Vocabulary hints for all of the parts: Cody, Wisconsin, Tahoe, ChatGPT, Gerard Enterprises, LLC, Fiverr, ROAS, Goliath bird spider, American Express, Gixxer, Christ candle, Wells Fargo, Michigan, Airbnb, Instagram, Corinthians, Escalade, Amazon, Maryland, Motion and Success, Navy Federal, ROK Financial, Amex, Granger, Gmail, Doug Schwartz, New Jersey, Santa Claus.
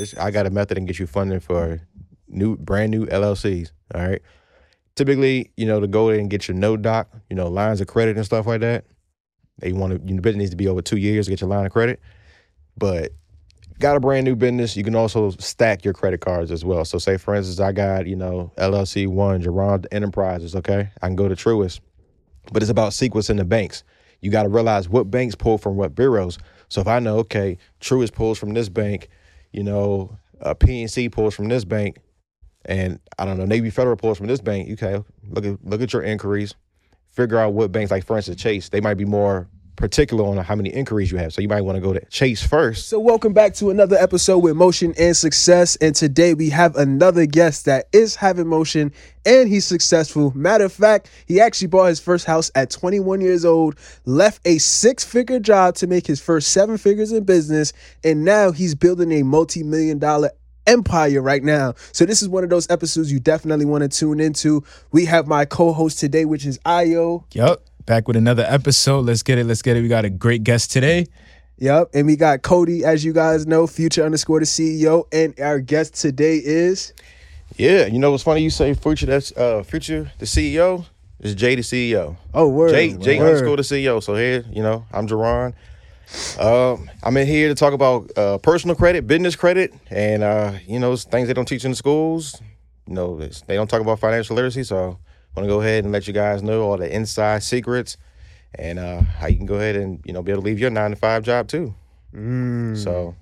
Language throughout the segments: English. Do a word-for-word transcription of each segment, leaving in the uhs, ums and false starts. This, I got a method and get you funding for new, brand new L L Cs. All right. Typically, you know, to go in and get your no doc, you know, lines of credit and stuff like that. They want to, your business needs to be over two years to get your line of credit. But got a brand new business, you can also stack your credit cards as well. So say, for instance, I got, you know, L L C one, Gerard Enterprises, okay? I can go to Truist. But it's about sequencing the banks. You got to realize what banks pull from what bureaus. So if I know, okay, Truist pulls from this bank, you know, uh, P N C pulls from this bank, and I don't know, Navy Federal pulls from this bank, okay, look at, look at your inquiries, figure out what banks, like for instance, Chase, they might be more particular on how many inquiries you have. So you might want to go to Chase first. So welcome back to another episode with Motion and Success. And today we have another guest that is having motion and he's successful. Matter of fact, he actually bought his first house at twenty-one years old, left a six-figure job to make his first seven figures in business. And now he's building a multi-million dollar empire right now. So this is one of those episodes you definitely want to tune into. We have my co-host today, which is Io. Yep. Back with another episode. Let's get it. Let's get it. We got a great guest today. Yep. And we got Cody, as you guys know, future underscore the C E O. And our guest today is... Yeah. You know what's funny? You say future that's uh, future the C E O is Jay the C E O. Oh, word. Jay, word. Jay underscore the C E O. So here, you know, I'm Jaron. Um, I'm in here to talk about uh, personal credit, business credit, and, uh, you know, things they don't teach in the schools. You know, they don't talk about financial literacy, so... I want to go ahead and let you guys know all the inside secrets and uh, how you can go ahead and, you know, be able to leave your nine to five job too. Mm. So,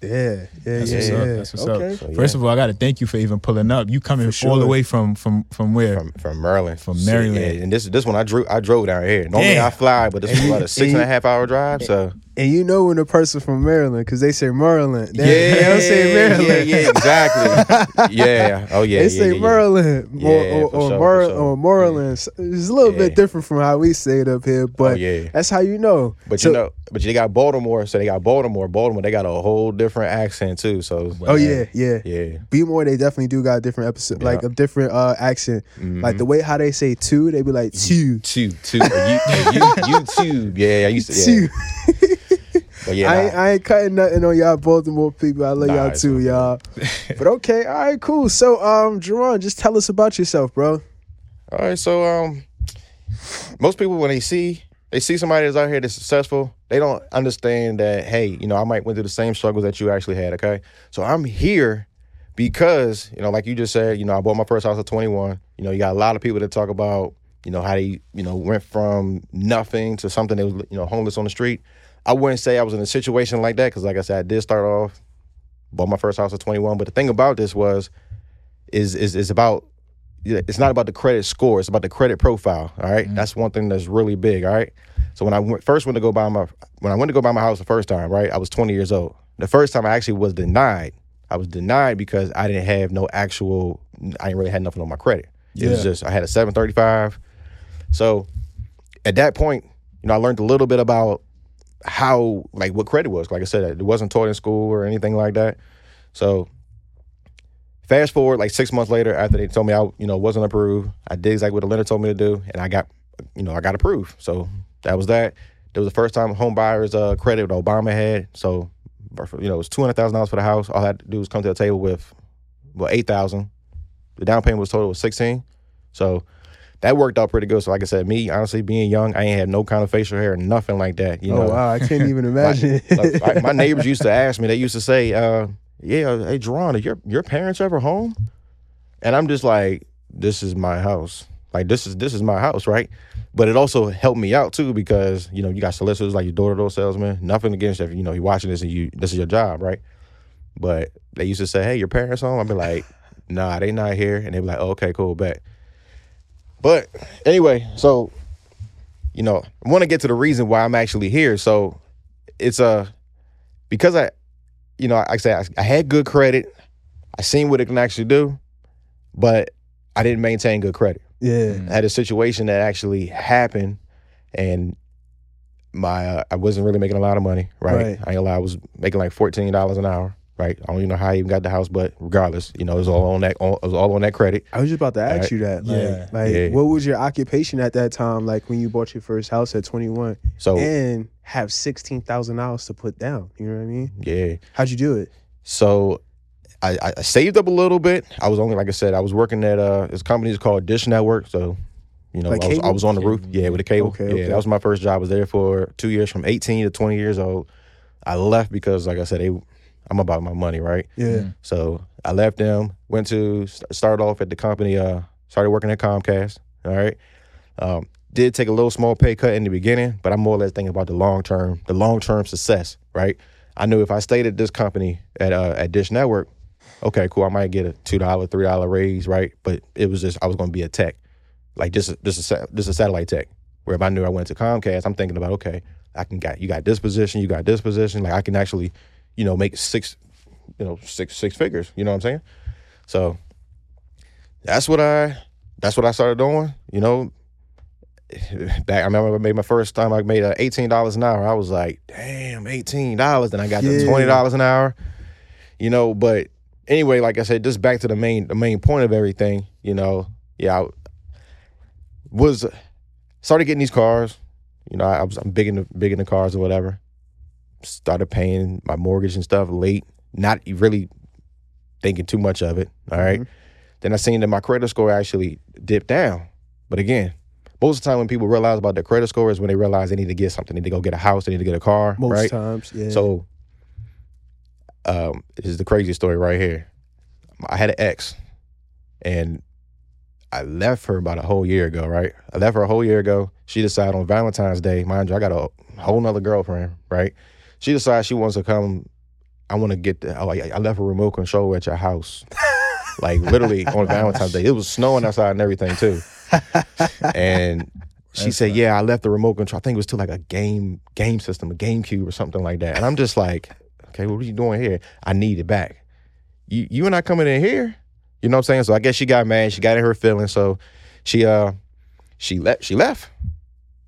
yeah, yeah, that's yeah, what's yeah. Up. That's what's okay. up. So, yeah. First of all, I got to thank you for even pulling up. You coming sure. all the way from from from where? From, from Maryland. From Maryland. So, yeah, and this this one I drew I drove down here. Normally Damn. I fly, but this was about a six and a half hour drive. So. And you know when a person from Maryland, because they say Maryland. They, yeah, they don't say Maryland. Yeah, yeah, exactly. yeah. Oh, yeah. They say yeah, yeah, Maryland yeah. or, yeah, or, or, sure, Mar- sure. or Maryland. Yeah. It's a little yeah. bit different from how we say it up here, but oh, yeah. that's how you know. But so, you know, but they got Baltimore, so they got Baltimore. Baltimore, they got a whole different accent too. So oh yeah, yeah, yeah. Be more. They definitely do got a different episode, yeah. like a different uh, accent. Mm-hmm. Like the way how they say two, they be like two, two, two. YouTube. Yeah, I used to. Yeah. Two. Yeah, I, ain't, I ain't cutting nothing on y'all Baltimore people. I love nah, y'all too, okay. y'all. But okay, all right, cool. So, um, Jaron, just tell us about yourself, bro. All right, so um, most people when they see they see somebody that's out here that's successful, they don't understand that. Hey, you know, I might went through the same struggles that you actually had. Okay, so I'm here because you know, like you just said, you know, I bought my first house at twenty-one. You know, you got a lot of people that talk about you know how they you know went from nothing to something that was you know homeless on the street. I wouldn't say I was in a situation like that because, like I said, I did start off, bought my first house at twenty-one. But the thing about this was, is is is about, it's not about the credit score. It's about the credit profile. All right, mm-hmm. That's one thing that's really big. All right, so when I went, first went to go buy my when I went to go buy my house the first time, right, I was twenty years old. The first time I actually was denied. I was denied because I didn't have no actual. I didn't really had nothing on my credit. Yeah. It was just I had a seven thirty-five. So at that point, you know, I learned a little bit about. How like what credit was. Like I said, it wasn't taught in school or anything like that. So fast forward like six months later after they told me I you know wasn't approved, I did exactly what the lender told me to do and I got you know I got approved. So that was that. It was the first time home buyers uh, credit that Obama had. So you know it was two hundred thousand dollars for the house. All I had to do was come to the table with well eight thousand. The down payment was total was sixteen. So that worked out pretty good. So, like I said, me, honestly, being young, I ain't had no kind of facial hair, nothing like that. You know? Oh, wow. I can't even imagine. my, like, my neighbors used to ask me. They used to say, uh, yeah, hey, Jaron, are your, your parents ever home? And I'm just like, this is my house. Like, this is this is my house, right? But it also helped me out, too, because, you know, you got solicitors like your door-to-door salesman. Nothing against you. You know, you're watching this and you this is your job, right? But they used to say, hey, your parents home? I'd be like, nah, they not here. And they'd be like, oh, okay, cool, bet. But anyway, so, you know, I want to get to the reason why I'm actually here. So it's a, because I, you know, like I said, I, I had good credit. I seen what it can actually do, but I didn't maintain good credit. Yeah. I had a situation that actually happened and my, uh, I wasn't really making a lot of money, right? right? I ain't gonna lie, I was making like fourteen dollars an hour. Right, I don't even know how I even got the house, but regardless, you know, it was all on that. On, it was all on that credit. I was just about to ask right. you that. Like, yeah. like yeah. what was your occupation at that time? Like when you bought your first house at twenty-one, so and have sixteen thousand dollars to put down. You know what I mean? Yeah. How'd you do it? So I, I saved up a little bit. I was only, like I said, I was working at uh, this company is called Dish Network. So, you know, like I, was, I was on the roof. Yeah, with a cable. Okay, yeah, okay. That was my first job. I was there for two years, from eighteen to twenty years old. I left because, like I said, they, I'm about my money, right? Yeah. So I left them, went to, started off at the company, uh, started working at Comcast, all right? Um, did take a little small pay cut in the beginning, but I'm more or less thinking about the long-term, the long-term success, right? I knew if I stayed at this company, at uh, at Dish Network, okay, cool, I might get a two dollar, three dollar raise, right? But it was just, I was going to be a tech, like this is this is this is satellite tech. Where if I knew I went to Comcast, I'm thinking about, okay, I can got you got this position, you got this position, like I can actually, you know, make six, you know, six six figures. You know what I'm saying? So that's what I that's what I started doing. You know, back I remember I made my first time. I made eighteen dollars an hour. I was like, damn, eighteen dollars. Then I got yeah. to twenty dollars an hour. You know, but anyway, like I said, just back to the main the main point of everything. You know, yeah, I was started getting these cars. You know, I, I was I'm big into big into cars or whatever. Started paying my mortgage and stuff late, not really thinking too much of it, all right? Mm-hmm. Then I seen that my credit score actually dipped down. But again, most of the time when people realize about their credit score is when they realize they need to get something. They need to go get a house. They need to get a car, most right? Most times, yeah. So um, this is the craziest story right here. I had an ex, and I left her about a whole year ago, right? I left her a whole year ago. She decided on Valentine's Day. Mind you, I got a whole nother girlfriend, right? She decides she wants to come. I want to get the. Oh, I, I left a remote control at your house, like literally on Valentine's Day. It was snowing outside and everything too. And she That's said, funny. "Yeah, I left the remote control. I think it was to like a game game system, a GameCube or something like that." And I'm just like, "Okay, what are you doing here? I need it back. You you and I coming in here? You know what I'm saying?" So I guess she got mad. She got in her feelings. So she uh she left. She left,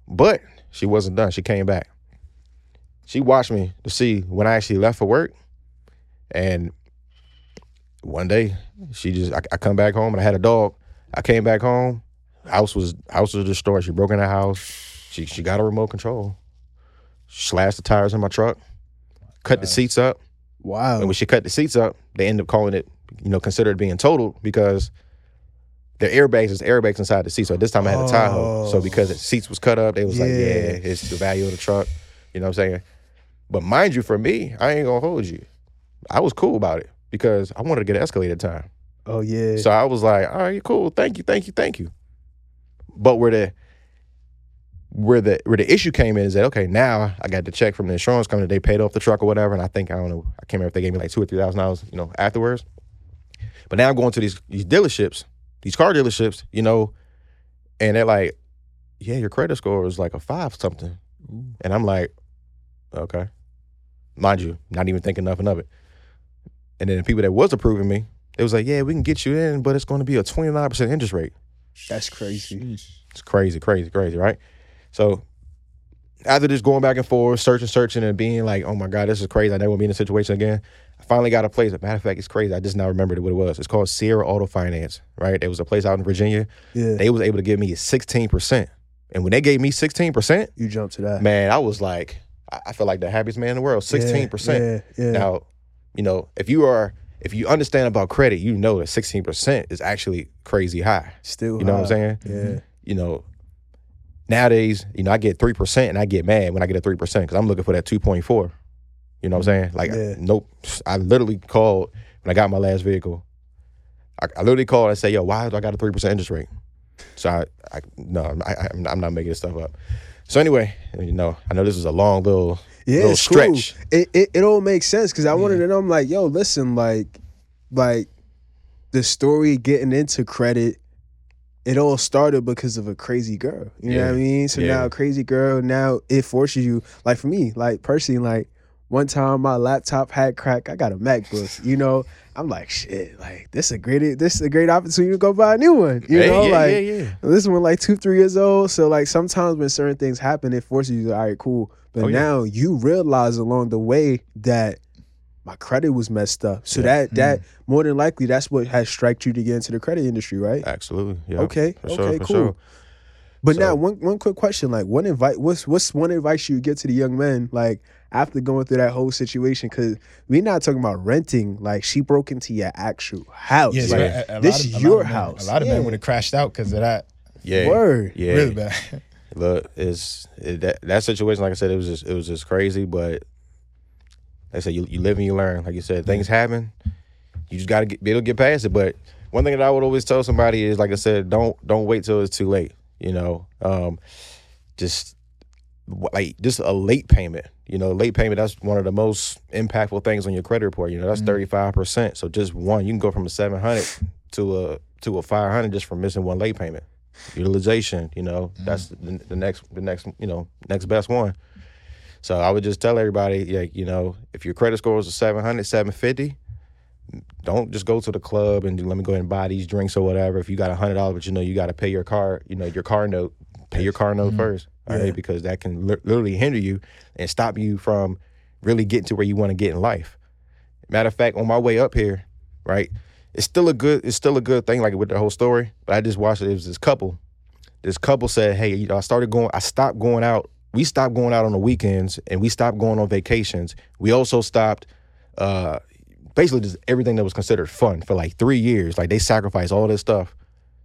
but she wasn't done. She came back. She watched me to see when I actually left for work. And one day, she just, I, I come back home and I had a dog. I came back home. House was house was destroyed. She broke in the house. She she got a remote control. Slashed the tires in my truck. Cut the seats up. Wow. And when she cut the seats up, they ended up calling it, you know, considered being totaled because the airbags is airbags inside the seat. So at this time, I had a Tahoe. Oh. So because the seats was cut up, they was yeah. like, yeah, it's the value of the truck. You know what I'm saying? But mind you, for me, I ain't gonna hold you. I was cool about it because I wanted to get an Escalade at the time. Oh, yeah. So I was like, all right, cool. Thank you, thank you, thank you. But where the where the, where the issue came in is that, okay, now I got the check from the insurance company. They paid off the truck or whatever, and I think, I don't know, I can't remember if they gave me like two thousand dollars or three thousand dollars, you know, afterwards. But now I'm going to these, these dealerships, these car dealerships, you know, and they're like, yeah, your credit score is like a five something. Ooh. And I'm like, okay. Mind you, not even thinking nothing of it. And then the people that was approving me, it was like, yeah, we can get you in, but it's going to be a twenty-nine percent interest rate. That's crazy. It's crazy, crazy, crazy, right? So after just going back and forth, searching, searching, and being like, oh, my God, this is crazy. I never want to be in this situation again. I finally got a place. As a matter of fact, it's crazy. I just now remembered what it was. It's called Sierra Auto Finance, right? It was a place out in Virginia. Yeah. They was able to give me a sixteen percent. And when they gave me sixteen percent. You jumped to that. Man, I was like, I feel like the happiest man in the world, sixteen percent. Yeah, yeah. Now, you know, if you are, if you understand about credit, you know that sixteen percent is actually crazy high. Still You know high. What I'm saying? Yeah. You know, nowadays, you know, I get three percent and I get mad when I get a three percent because I'm looking for that two point four. You know what I'm saying? Like, yeah. I, nope. I literally called when I got my last vehicle. I, I literally called and said, yo, why do I got a three percent interest rate? So I, I no, I, I, I'm not making this stuff up. So anyway, you know, I know this is a long little, yeah, little stretch. Cool. It, it it all makes sense because I wanted yeah. to know. I'm like, yo, listen, like, like the story getting into credit, it all started because of a crazy girl. You yeah. know what I mean? So yeah. now, a crazy girl. Now it forces you. Like for me, like personally, like one time my laptop had cracked. I got a MacBook. You know, I'm like, shit, like this is a great this is a great opportunity to go buy a new one. You hey, know, yeah, like yeah, yeah. this one like two, three years old. So like sometimes when certain things happen, it forces you to, all right, cool. But oh, now yeah. you realize along the way that my credit was messed up. So yeah. that that mm. more than likely that's what has striked you to get into the credit industry, right? Absolutely. Yeah. Okay. For okay, sure, cool. Sure. But so, now, one one quick question, like, what advice? What's what's one advice you would give to the young men, like, after going through that whole situation? Because we're not talking about renting. Like, she broke into your actual house. Yeah, like, yeah. A, a this is your house. Men, a lot of yeah. men would have crashed out because of that. Yeah, word, yeah, really bad. Look, it's it, that that situation. Like I said, it was just it was just crazy. But like I said, you you live and you learn. Like you said, things happen. You just gotta get, be able to get past it. But one thing that I would always tell somebody is, like I said, don't don't wait till it's too late. You know, um, just like just a late payment. You know, late payment, that's one of the most impactful things on your credit report. You know, that's thirty-five percent. So just one, you can go from a seven hundred to a to a five hundred just from missing one late payment. Utilization, you know, mm. that's the, the next the next you know next best one. So I would just tell everybody, like, you know, if your credit score is a seven hundred, seven fifty. Don't just go to the club and let me go ahead and buy these drinks or whatever. If you got one hundred dollars, but you know you got to pay your car, you know, your car note, pay your car note mm-hmm. first, all yeah. right? Because that can li- literally hinder you and stop you from really getting to where you want to get in life. Matter of fact, on my way up here, right, it's still a good, it's still a good thing, like with the whole story, but I just watched it. It was this couple. This couple said, hey, you know, I started going, I stopped going out. We stopped going out on the weekends and we stopped going on vacations. We also stopped, uh, basically just everything that was considered fun for like three years. Like, they sacrificed all this stuff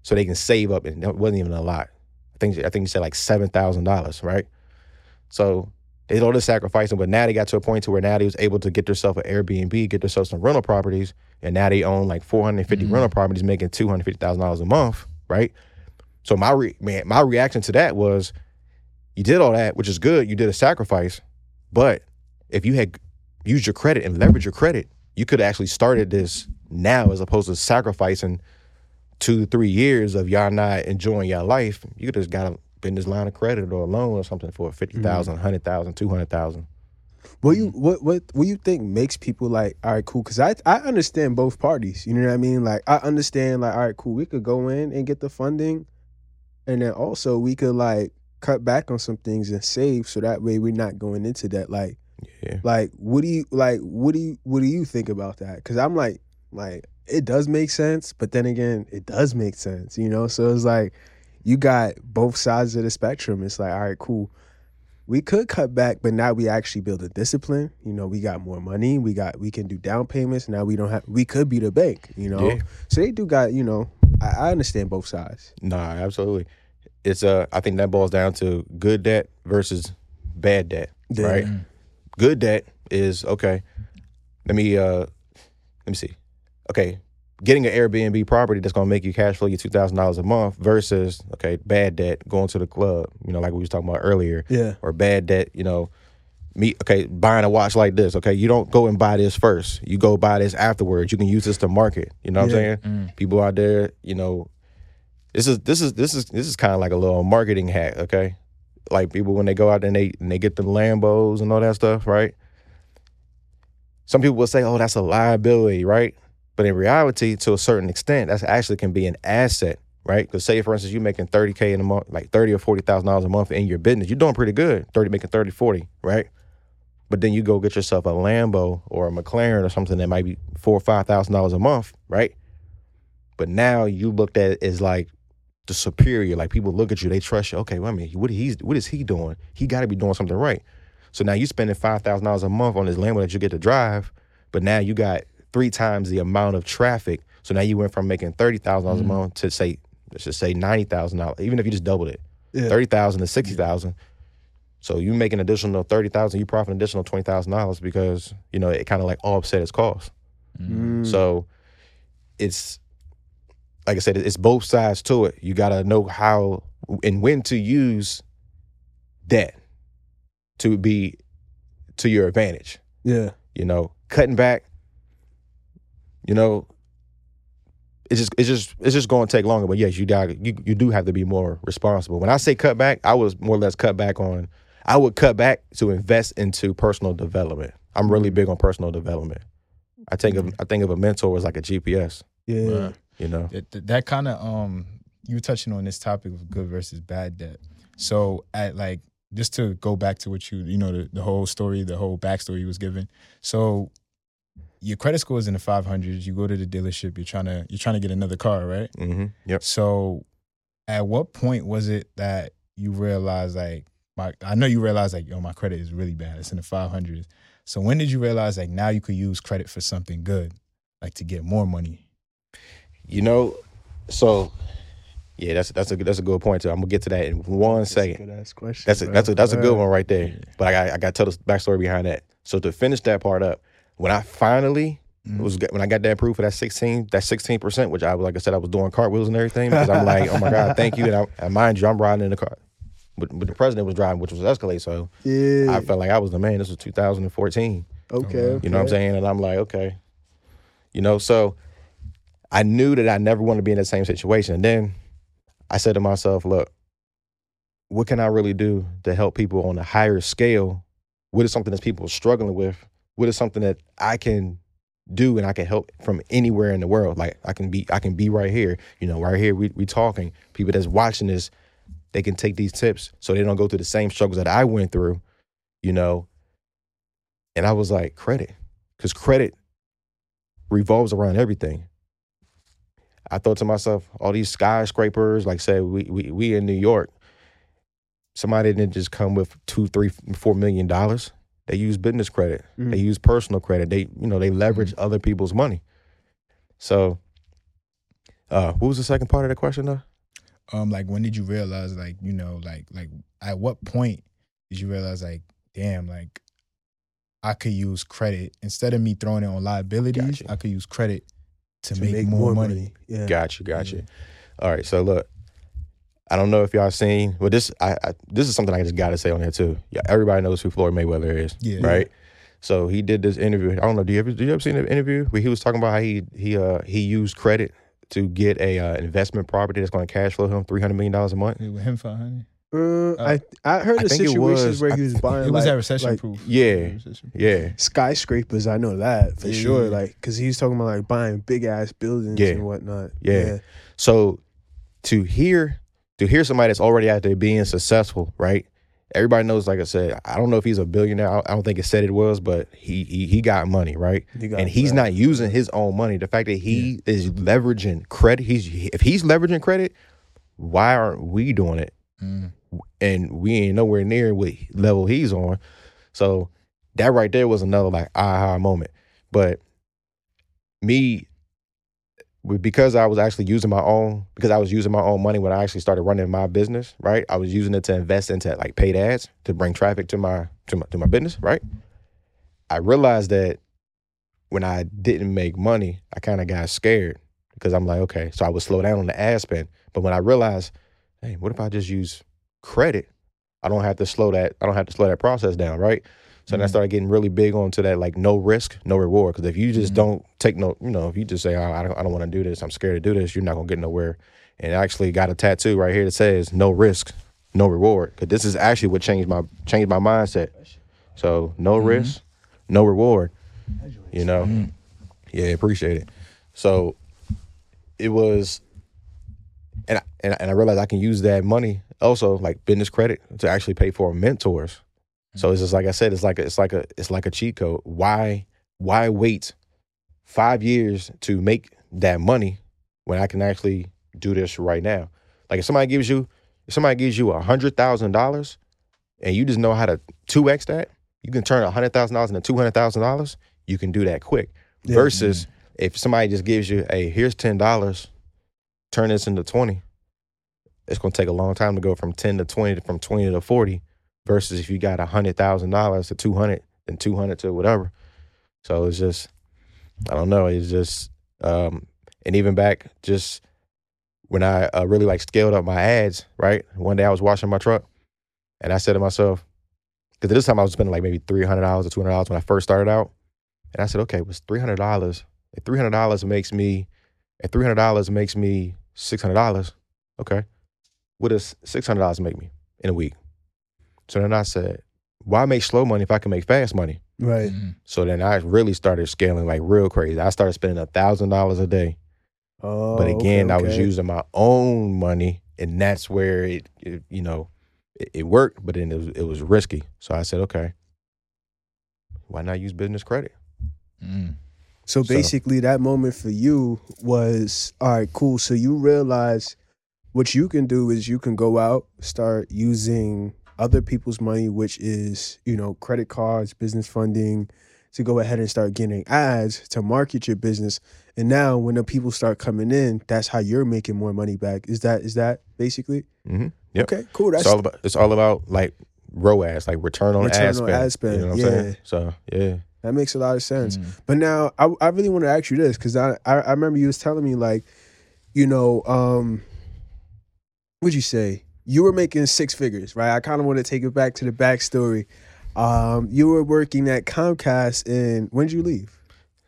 so they can save up, and it wasn't even a lot. I think I think you said like seven thousand dollars, right? So they did all this sacrificing, but now they got to a point to where now they was able to get themselves an Airbnb, get themselves some rental properties, and now they own like four hundred fifty mm-hmm. rental properties, making two hundred fifty thousand dollars a month, right? So my re- man, my reaction to that was, you did all that, which is good. You did a sacrifice, but if you had used your credit and leveraged your credit, you could have actually started this now as opposed to sacrificing two, three years of y'all not enjoying your life. You could have got in this line of credit or a loan or something for fifty thousand dollars, mm-hmm. one hundred thousand dollars, two hundred thousand dollars. What you what what what you think makes people like, all right, cool? Because I I understand both parties. You know what I mean? Like, I understand, like, all right, cool, we could go in and get the funding, and then also we could like cut back on some things and save, so that way we're not going into that like. Yeah. Like, what do you like? What do you what do you think about that? Because I'm like, like it does make sense, but then again, it does make sense, you know. So it's like you got both sides of the spectrum. It's like, all right, cool, we could cut back, but now we actually build a discipline. You know, we got more money. We got we can do down payments. Now we don't have. We could be the bank, you know. Yeah. So they do got, you know. I, I understand both sides. Nah, absolutely. It's uh, I think that boils down to good debt versus bad debt, yeah. right? Mm-hmm. Good debt is, okay, let me uh, let me see. Okay, getting an Airbnb property that's going to make you cash flow your two thousand dollars a month versus, okay, bad debt, going to the club, you know, like we was talking about earlier. Yeah. Or bad debt, you know, me, okay, buying a watch like this. Okay, you don't go and buy this first. You go buy this afterwards. You can use this to market. You know what yeah. I'm saying? Mm. People out there, you know, this is this is, this is, this is kind of like a little marketing hack, okay? Like, people, when they go out and they and they get the Lambos and all that stuff, right? Some people will say, oh, that's a liability, right? But in reality, to a certain extent, that's actually can be an asset, right? Because say, for instance, you're making thirty K in a month, like thirty or forty thousand dollars a month in your business. You're doing pretty good, thirty, making thirty, forty, right? But then you go get yourself a Lambo or a McLaren or something that might be four or five thousand dollars a month, right? But now you looked at it as like, the superior, like people look at you, they trust you. Okay, well, I mean, what he's what is he doing? He got to be doing something right. So now you're spending five thousand dollars a month on this Lambo that you get to drive, but now you got three times the amount of traffic. So now you went from making thirty thousand dollars mm-hmm. a month to say, let's just say ninety thousand dollars. Even if you just doubled it, yeah. thirty thousand to sixty thousand. So you make an additional thirty thousand. You profit an additional twenty thousand dollars because you know it kind of like offset its cost. Mm-hmm. So it's. Like I said, it's both sides to it. You got to know how and when to use that to be to your advantage. Yeah. You know, cutting back, you know, it's just it's just it's just going to take longer. But yes, you got you you do have to be more responsible. When I say cut back, I was more or less cut back on. I would cut back to invest into personal development. I'm really big on personal development. I think of I think of a mentor as like a G P S. Yeah. Right. You know, that, that kind of um, you were touching on this topic of good versus bad debt. So at like just to go back to what you you know the, the whole story, the whole backstory you was given. So your credit score is in the five hundreds. You go to the dealership. You're trying to you're trying to get another car, right? Mm-hmm. Yep. So at what point was it that you realized, like, my, I know you realized, like, yo, my credit is really bad. It's in the five hundreds. So when did you realize, like, now you could use credit for something good, like to get more money? You know, so yeah, that's that's a that's a good point too. I'm gonna get to that in one that's second. A good-ass question, that's a, that's a, that's a good one right there. Yeah. But I got I got to tell the backstory behind that. So to finish that part up, when I finally mm. was when I got that approved for that sixteen that sixteen percent, which I like I said I was doing cartwheels and everything because I'm like, oh my god, thank you. And I, and mind you, I'm riding in the car, but but the president was driving, which was Escalade. So yeah. I felt like I was the man. This was two thousand fourteen. Okay, you okay. know what I'm saying? And I'm like, okay, you know, so. I knew that I never wanted to be in that same situation. And then I said to myself, look, what can I really do to help people on a higher scale? What is something that people are struggling with? What is something that I can do and I can help from anywhere in the world? Like I can be I can be right here. You know, right here we we talking. People that's watching this, they can take these tips so they don't go through the same struggles that I went through, you know. And I was like, credit. Because credit revolves around everything. I thought to myself, all these skyscrapers, like say we we we in New York, somebody didn't just come with two, three, four million dollars. They use business credit. Mm-hmm. They use personal credit. They, you know, they leverage mm-hmm. other people's money. So uh, what was the second part of the question though? Um, like when did you realize, like, you know, like like at what point did you realize, like, damn, like I could use credit instead of me throwing it on liabilities, gotcha. I could use credit To, to make, make more, more money. money. Yeah. Got you, got you. Yeah. All right, so look, I don't know if y'all seen, well, this I, I this is something I just got to say on there too. Yeah, everybody knows who Floyd Mayweather is, yeah. right? So he did this interview. I don't know, do you ever do you ever seen the interview where he was talking about how he he uh he used credit to get a uh, investment property that's going to cash flow him three hundred million dollars a month? It was him five hundred. Uh, uh, I I heard I the situations was, where he was buying. It was like, that recession like, proof. Yeah, yeah. Skyscrapers, I know that for yeah. sure. Like, cause he was talking about like buying big ass buildings yeah. and whatnot. Yeah. yeah. So to hear to hear somebody that's already out there being successful, right? Everybody knows. Like I said, I don't know if he's a billionaire. I don't think it said it was, but he he, he got money, right? He got and he's right. not using his own money. The fact that he yeah. is leveraging credit. He's if he's leveraging credit, why aren't we doing it? Mm. And we ain't nowhere near what level he's on. So that right there was another like aha moment. But me, because I was actually using my own, because I was using my own money when I actually started running my business, right? I was using it to invest into like paid ads to bring traffic to my to my, to my business, right? I realized that when I didn't make money, I kind of got scared because I'm like, okay, so I would slow down on the ad spend. But when I realized, hey, what if I just use credit? I don't have to slow that. I don't have to slow that process down, right? So mm-hmm. then I started getting really big onto that, like no risk, no reward. Because if you just mm-hmm. don't take no, you know, if you just say, oh, I don't, I don't want to do this, I'm scared to do this, you're not gonna get nowhere. And I actually got a tattoo right here that says no risk, no reward. Because this is actually what changed my changed my mindset. So no mm-hmm. risk, no reward. You know, mm-hmm. yeah, appreciate it. So it was. And I, and, I, and I realized I can use that money also like business credit to actually pay for mentors. Mm-hmm. So it's just like I said, it's like a, it's like a it's like a cheat code. Why why wait five years to make that money when I can actually do this right now? Like if somebody gives you if somebody gives you a hundred thousand dollars and you just know how to two x that, you can turn a hundred thousand dollars into two hundred thousand dollars. You can do that quick. Yeah. Versus mm-hmm. if somebody just gives you, hey, here's ten dollars. Turn this into twenty. It's gonna take a long time to go from ten to twenty, from twenty to forty, versus if you got a hundred thousand dollars to two hundred, then two hundred to whatever. So it's just, I don't know. It's just, um, and even back just when I uh, really like scaled up my ads, right? One day I was washing my truck, and I said to myself, because at this time I was spending like maybe three hundred dollars or two hundred dollars when I first started out, and I said, okay, it was three hundred dollars. If three hundred dollars makes me, at three hundred dollars makes me six hundred dollars, okay, what does six hundred dollars make me in a week? So then I said, why make slow money if I can make fast money? Right. Mm-hmm. So then I really started scaling like real crazy. I started spending one thousand dollars a day. Oh, but again, okay, okay. I was using my own money, and that's where it, it you know, it, it worked, but then it was, it was risky. So I said, okay, why not use business credit? Mm. So basically so. that moment for you was, all right, cool. So you realize What you can do is you can go out, start using other people's money, which is, you know, credit cards, business funding, to go ahead and start getting ads to market your business. And now when the people start coming in, that's how you're making more money back. Is that is that basically? Mm-hmm. Yep. Okay, cool. That's it's all about it's all about like R O A S, like return on ad spend. Return on ad spend. You know what I'm yeah. saying? So yeah. That makes a lot of sense. Mm. But now I, I really want to ask you this, because I, I I remember you was telling me, like, you know, um, what'd you say? You were making six figures, right? I kind of want to take it back to the backstory. Um, you were working at Comcast, and when did you leave?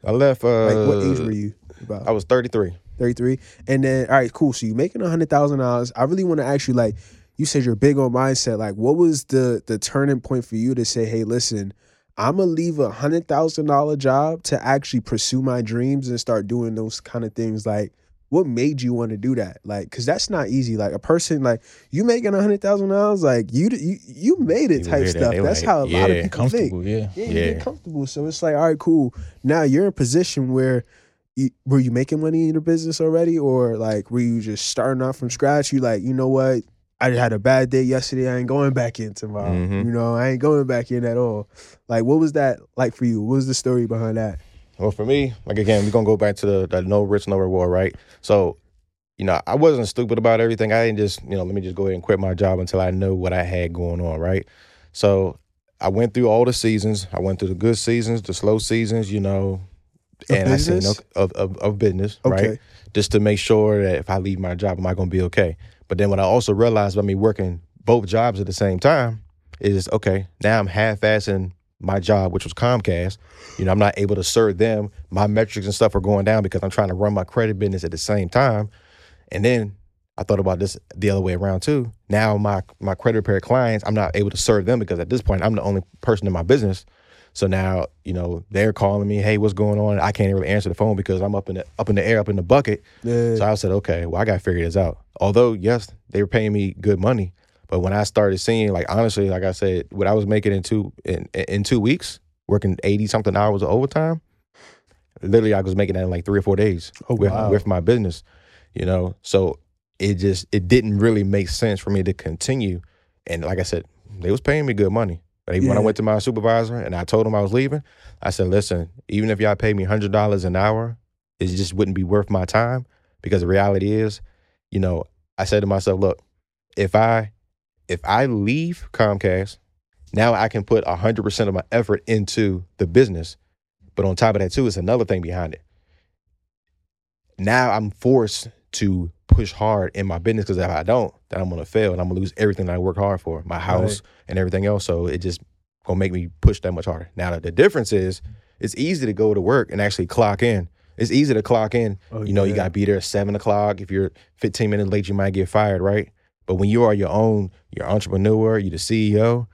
I left. Uh, like, what age were you about? I was thirty-three. thirty-three, and then all right, cool. So you're making a hundred thousand dollars. I really want to ask you, like, you said you're big on mindset. Like, what was the the turning point for you to say, hey, listen, I'm gonna leave a hundred thousand dollar job to actually pursue my dreams and start doing those kind of things? Like, what made you want to do that? Like, because that's not easy. Like, a person, like, you making a hundred thousand dollars, like, you you you made it type stuff. That. That's like, how a yeah, lot of people think. Yeah, yeah, yeah. You get comfortable. So it's like, all right, cool. Now you're in a position where, you, were you making money in your business already? Or, like, were you just starting off from scratch? You like, you know what? I had a bad day yesterday. I ain't going back in tomorrow. Mm-hmm. You know, I ain't going back in at all. Like, what was that like for you? What was the story behind that? Well, for me, like, again, we're going to go back to the, the no risk, no reward, right? So, you know, I wasn't stupid about everything. I didn't just, you know, let me just go ahead and quit my job until I knew what I had going on, right? So I went through all the seasons. I went through the good seasons, the slow seasons, you know. And I said, no, of, of, of business, okay. Right? Just to make sure that if I leave my job, am I going to be okay? But then what I also realized by me working both jobs at the same time is, okay, now I'm half-assing my job, which was Comcast. You know, I'm not able to serve them. My metrics and stuff are going down because I'm trying to run my credit business at the same time. And then I thought about this the other way around too. Now my my credit repair clients, I'm not able to serve them because at this point I'm the only person in my business. So now, you know, they're calling me, hey, what's going on? I can't really answer the phone because I'm up in the up in the air, up in the bucket. Yeah. So I said, okay, well, I got to figure this out. Although, yes, they were paying me good money. But when I started seeing, like, honestly, like I said, what I was making in two in, in two weeks, working eighty-something hours of overtime, literally I was making that in like three or four days oh, with, wow. with my business, you know. So it just, it didn't really make sense for me to continue. And like I said, they was paying me good money. But yeah. When I went to my supervisor and I told him I was leaving, I said, listen, even if y'all pay me one hundred dollars an hour, it just wouldn't be worth my time. Because the reality is, you know, I said to myself, look, if I... If I leave Comcast, now I can put one hundred percent of my effort into the business. But on top of that, too, it's another thing behind it. Now I'm forced to push hard in my business because if I don't, then I'm going to fail and I'm going to lose everything that I worked hard for, my house right. and everything else. So it just going to make me push that much harder. Now, the difference is it's easy to go to work and actually clock in. It's easy to clock in. Oh, you know, yeah. You got to be there at seven o'clock. If you're fifteen minutes late, you might get fired, right? But when you are your own, you're an entrepreneur, you're the C E O,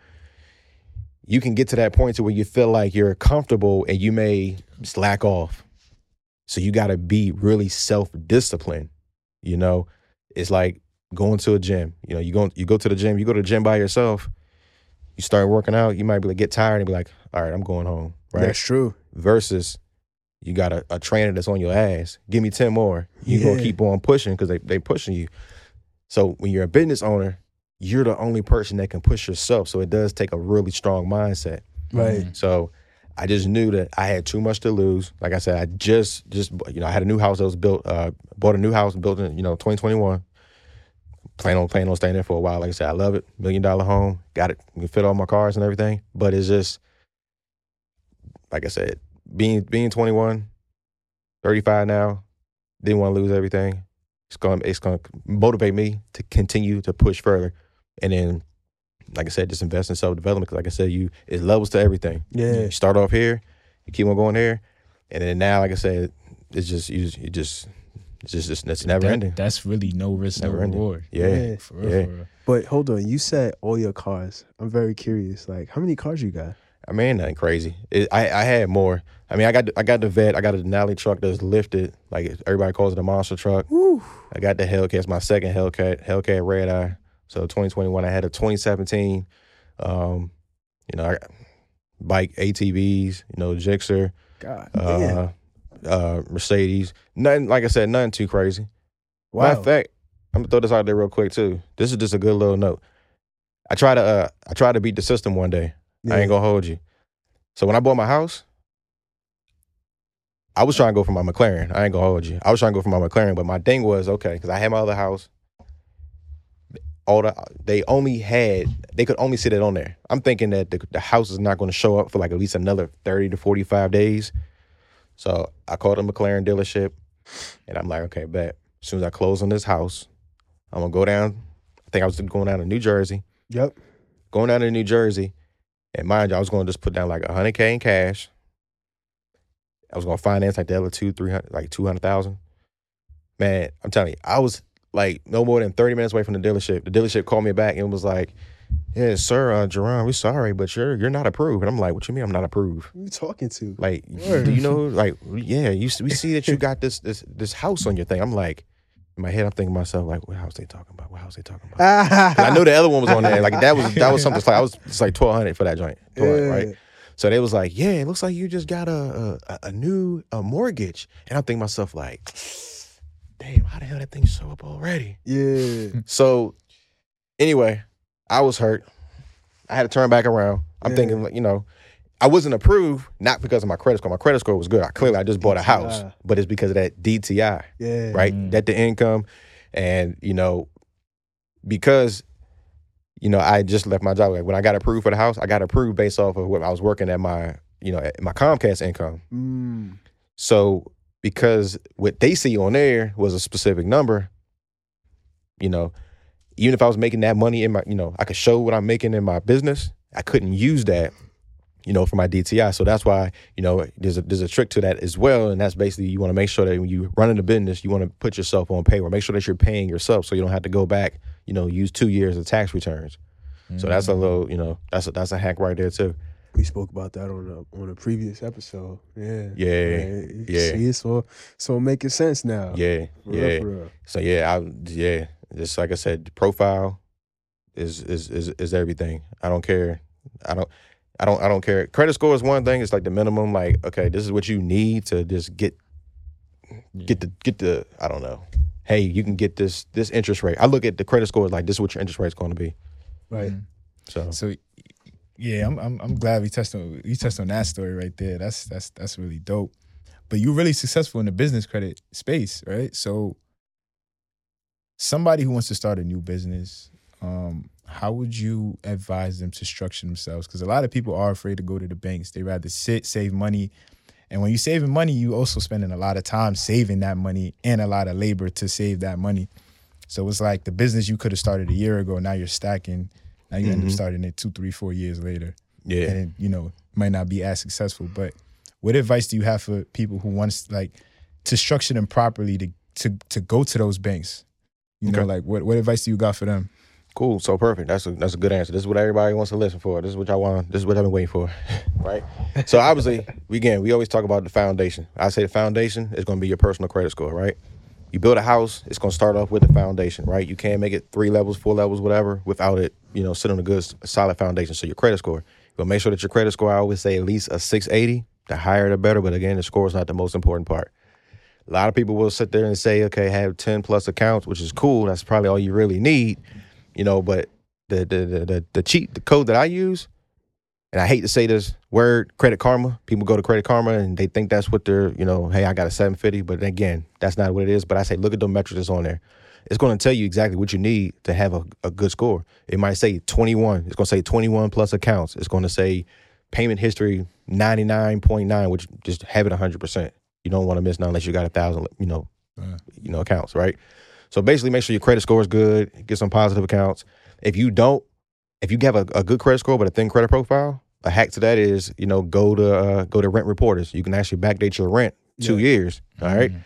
you can get to that point to where you feel like you're comfortable and you may slack off. So you got to be really self-disciplined, you know? It's like going to a gym. You know, you go, you go to the gym, you go to the gym by yourself, you start working out, you might be like, get tired and be like, all right, I'm going home, right? That's true. Versus you got a, a trainer that's on your ass. Give me ten more. You're yeah. going to keep on pushing because they, they pushing you. So when you're a business owner, you're the only person that can push yourself. So it does take a really strong mindset. Right. So I just knew that I had too much to lose. Like I said, I just, just you know, I had a new house that was built, uh, bought a new house built in, you know, twenty twenty-one. Plan on, plan on staying there for a while. Like I said, I love it. Million dollar home. Got it. You can fit all my cars and everything. But it's just, like I said, being being twenty-one, thirty-five now, didn't want to lose everything. It's going it's going to motivate me to continue to push further. And then, like I said, just invest in self-development. Because like I said, you it levels to everything. Yeah. You start off here, you keep on going there. And then now, like I said, it's just, you just, you just it's just, it's, it's never that, ending. That's really no risk, never no ending. Reward. Yeah. yeah. For real, yeah. for real. But hold on, you said all your cars. I'm very curious. Like, how many cars you got? I mean, nothing crazy. It, I, I had more. I mean, I got I got the Vet. I got a Denali truck that's lifted. Like, everybody calls it a monster truck. Woo. I got the Hellcat. It's my second Hellcat, Hellcat Red Eye. So twenty twenty-one, I had a twenty seventeen. Um, you know, I got bike, A T Vs, you know, Gixxer. God, uh, uh, Mercedes. Nothing, like I said, nothing too crazy. Wow. Matter of fact, I'm gonna throw this out there real quick too. This is just a good little note. I try to uh, I try to beat the system one day. Yeah. I ain't gonna hold you. So when I bought my house, I was trying to go for my McLaren. I ain't gonna hold you. I was trying to go for my McLaren, but my thing was, okay, because I had my other house. All the, they only had, they could only sit it on there. I'm thinking that the, the house is not going to show up for like at least another thirty to forty-five days. So I called a McLaren dealership and I'm like, okay, bet. As soon as I close on this house, I'm going to go down. I think I was going down to New Jersey. Yep. Going down to New Jersey. And mind you, I was going to just put down like one hundred K in cash. I was going to finance like the other two, three hundred, like two hundred thousand. Man, I'm telling you, I was like no more than thirty minutes away from the dealership. The dealership called me back and was like, yeah, sir, uh, Jaron, we're sorry, but you're you're not approved. And I'm like, what you mean I'm not approved? Who are you talking to? Like, Word. do you know, like, yeah, you, we see that you got this this this house on your thing. I'm like, in my head, I'm thinking to myself, like, what house they talking about? What house they talking about? I know the other one was on there. Like, that was that was something. Like, I was it's like twelve hundred for that joint, yeah. Right? So they was like, yeah, it looks like you just got a a, a new a mortgage. And I'm thinking to myself, like, damn, how the hell that thing show up already? Yeah. So anyway, I was hurt. I had to turn back around. I'm yeah. thinking, you know, I wasn't approved, not because of my credit score. My credit score was good. I clearly I just bought a house, but it's because of that D T I. Yeah. Right? Mm. That the income. And, you know, because, you know, I just left my job. Like when I got approved for the house, I got approved based off of what I was working at my, you know, at my Comcast income. Mm. So because what they see on there was a specific number, you know, even if I was making that money in my, you know, I could show what I'm making in my business, I couldn't use that, you know, for my D T I. So that's why, you know, there's a, there's a trick to that as well. And that's basically you want to make sure that when you run in the business, you want to put yourself on payroll. Make sure that you're paying yourself so you don't have to go back, you know, use two years of tax returns. Mm-hmm. So that's a little, you know, that's a, that's a hack right there too. We spoke about that on a on a previous episode. Yeah. Yeah. Man, yeah. See, it's all, it's all making sense now. Yeah. For yeah. Real, for real. So yeah, I yeah. Just like I said, the profile is is is is everything. I don't care. I don't I don't I don't care. Credit score is one thing, it's like the minimum, like, okay, this is what you need to just get get the get the I don't know. Hey, you can get this this interest rate. I look at the credit score as like this is what your interest rate's gonna be. Right. So So Yeah, I'm, I'm I'm glad we touched on we touched on that story right there. That's that's that's really dope. But you're really successful in the business credit space, right? So somebody who wants to start a new business, um, how would you advise them to structure themselves? Because a lot of people are afraid to go to the banks. They rather sit, save money. And when you're saving money, you also spending a lot of time saving that money and a lot of labor to save that money. So it's like the business you could have started a year ago, now you're stacking. Now you end up starting it two, three, four years later. Yeah. And, it, you know, might not be as successful. But what advice do you have for people who wants, like, to structure them properly to to, to go to those banks? You okay. know, like, what, what advice do you got for them? Cool. So perfect. That's a, that's a good answer. This is what everybody wants to listen for. This is what y'all want. This is what I've been waiting for. Right? So obviously, we, again, we always talk about the foundation. I say the foundation is going to be your personal credit score, right? You build a house, it's going to start off with the foundation, right? You can't make it three levels, four levels, whatever, without it, you know, sitting on a good, solid foundation. So your credit score. But make sure that your credit score, I always say at least a six eighty. The higher, the better. But again, the score is not the most important part. A lot of people will sit there and say, okay, have ten plus accounts, which is cool. That's probably all you really need, you know, but the, the, the, the, the cheat, the code that I use, and I hate to say this word, Credit Karma. People go to Credit Karma and they think that's what they're, you know, hey, I got a seven fifty. But again, that's not what it is. But I say, look at the metrics that's on there. It's going to tell you exactly what you need to have a, a good score. It might say twenty-one. It's going to say twenty-one plus accounts. It's going to say payment history ninety-nine point nine, which just have it one hundred percent. You don't want to miss none unless you got a thousand, you know, yeah. you know, accounts, right? So basically, make sure your credit score is good. Get some positive accounts. If you don't, if you have a, a good credit score but a thin credit profile, a hack to that is, you know, go to uh, go to rent reporters. You can actually backdate your rent two yeah. years. All right, mm-hmm.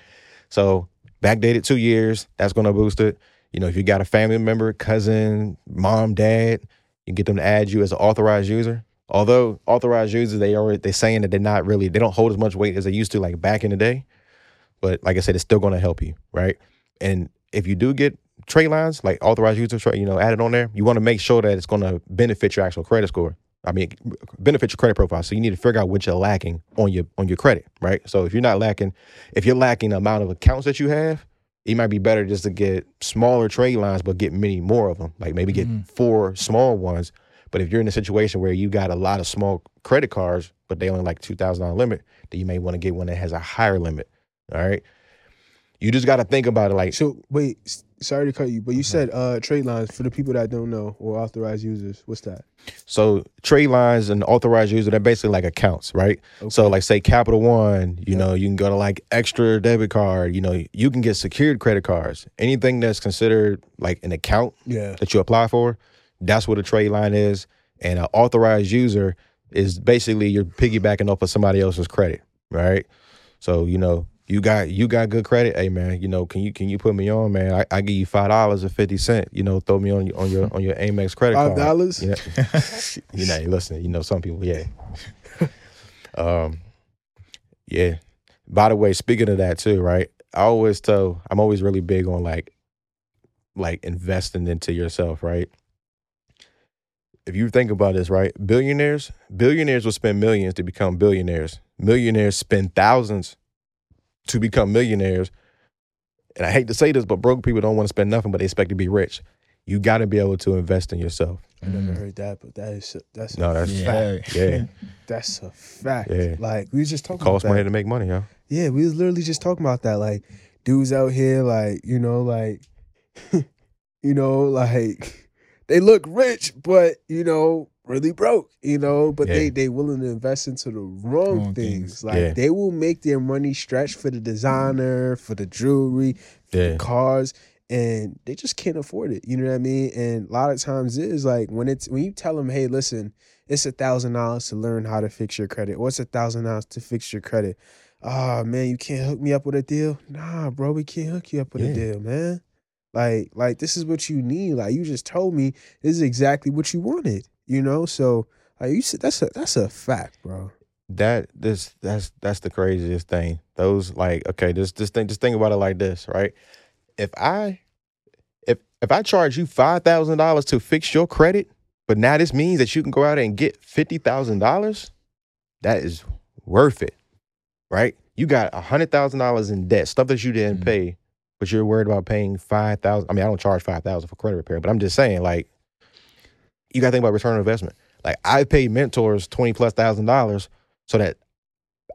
So backdate it two years. That's going to boost it. You know, if you got a family member, cousin, mom, dad, you can get them to add you as an authorized user. Although authorized users, they already they're saying that they're not really they don't hold as much weight as they used to like back in the day. But like I said, it's still going to help you, right? And if you do get trade lines, like authorized user, you know, added on there, you want to make sure that it's going to benefit your actual credit score. I mean, benefit your credit profile. So you need to figure out what you're lacking on your on your credit, right? So if you're not lacking, if you're lacking the amount of accounts that you have, it might be better just to get smaller trade lines, but get many more of them. Like maybe get mm-hmm. four small ones. But if you're in a situation where you got a lot of small credit cards, but they only like two thousand dollars limit, then you may want to get one that has a higher limit. All right. You just got to think about it. Like, so wait, sorry to cut you, but you mm-hmm. said uh, trade lines for the people that don't know, or authorized users. What's that? So trade lines and authorized users, they're basically like accounts, right? Okay. So like say Capital One, you yeah. know, you can go to like extra debit card, you know, you can get secured credit cards. Anything that's considered like an account yeah. that you apply for, that's what a trade line is. And an authorized user is basically you're piggybacking off of somebody else's credit, right? So, you know, You got you got good credit, hey man. You know, can you can you put me on, man? I, I give you five dollars and fifty cent. You know, throw me on on your on your Amex credit card. Five dollars. You know, you know, listen. You know, some people, yeah. Um, yeah. By the way, speaking of that too, right? I always tell, I'm always really big on like, like investing into yourself, right? If you think about this, right? Billionaires, billionaires will spend millions to become billionaires. Millionaires spend thousands to become millionaires. And I hate to say this, but broke people don't want to spend nothing, but they expect to be rich. You got to be able to invest in yourself. I never mm. heard that, but that is that's no, a that's fact. Yeah, that's a fact. Yeah. Like we was just talking. It costs about money that. to make money, yo. Yeah, we was literally just talking about that. Like dudes out here, like you know, like you know, like they look rich, but you know. really broke, you know, but yeah. they they willing to invest into the wrong, wrong things. things. Like yeah. they will make their money stretch for the designer, for the jewelry, for yeah. the cars, and they just can't afford it. You know what I mean? And a lot of times it is like when it's when you tell them, hey, listen, it's a thousand dollars to learn how to fix your credit, or it's a thousand dollars to fix your credit. Ah, oh, man, you can't hook me up with a deal. Nah, bro, we can't hook you up with yeah. a deal, man. Like, like this is what you need. Like you just told me this is exactly what you wanted. You know, so uh, you said that's a that's a fact, bro. That this that's that's the craziest thing. Those like okay, just just think just think about it like this, right? If I if if I charge you five thousand dollars to fix your credit, but now this means that you can go out and get fifty thousand dollars, that is worth it, right? You got a hundred thousand dollars in debt, stuff that you didn't mm-hmm. pay, but you're worried about paying five thousand. I mean, I don't charge five thousand for credit repair, but I'm just saying, like. You got to think about return on investment. Like I pay mentors twenty plus thousand dollars so that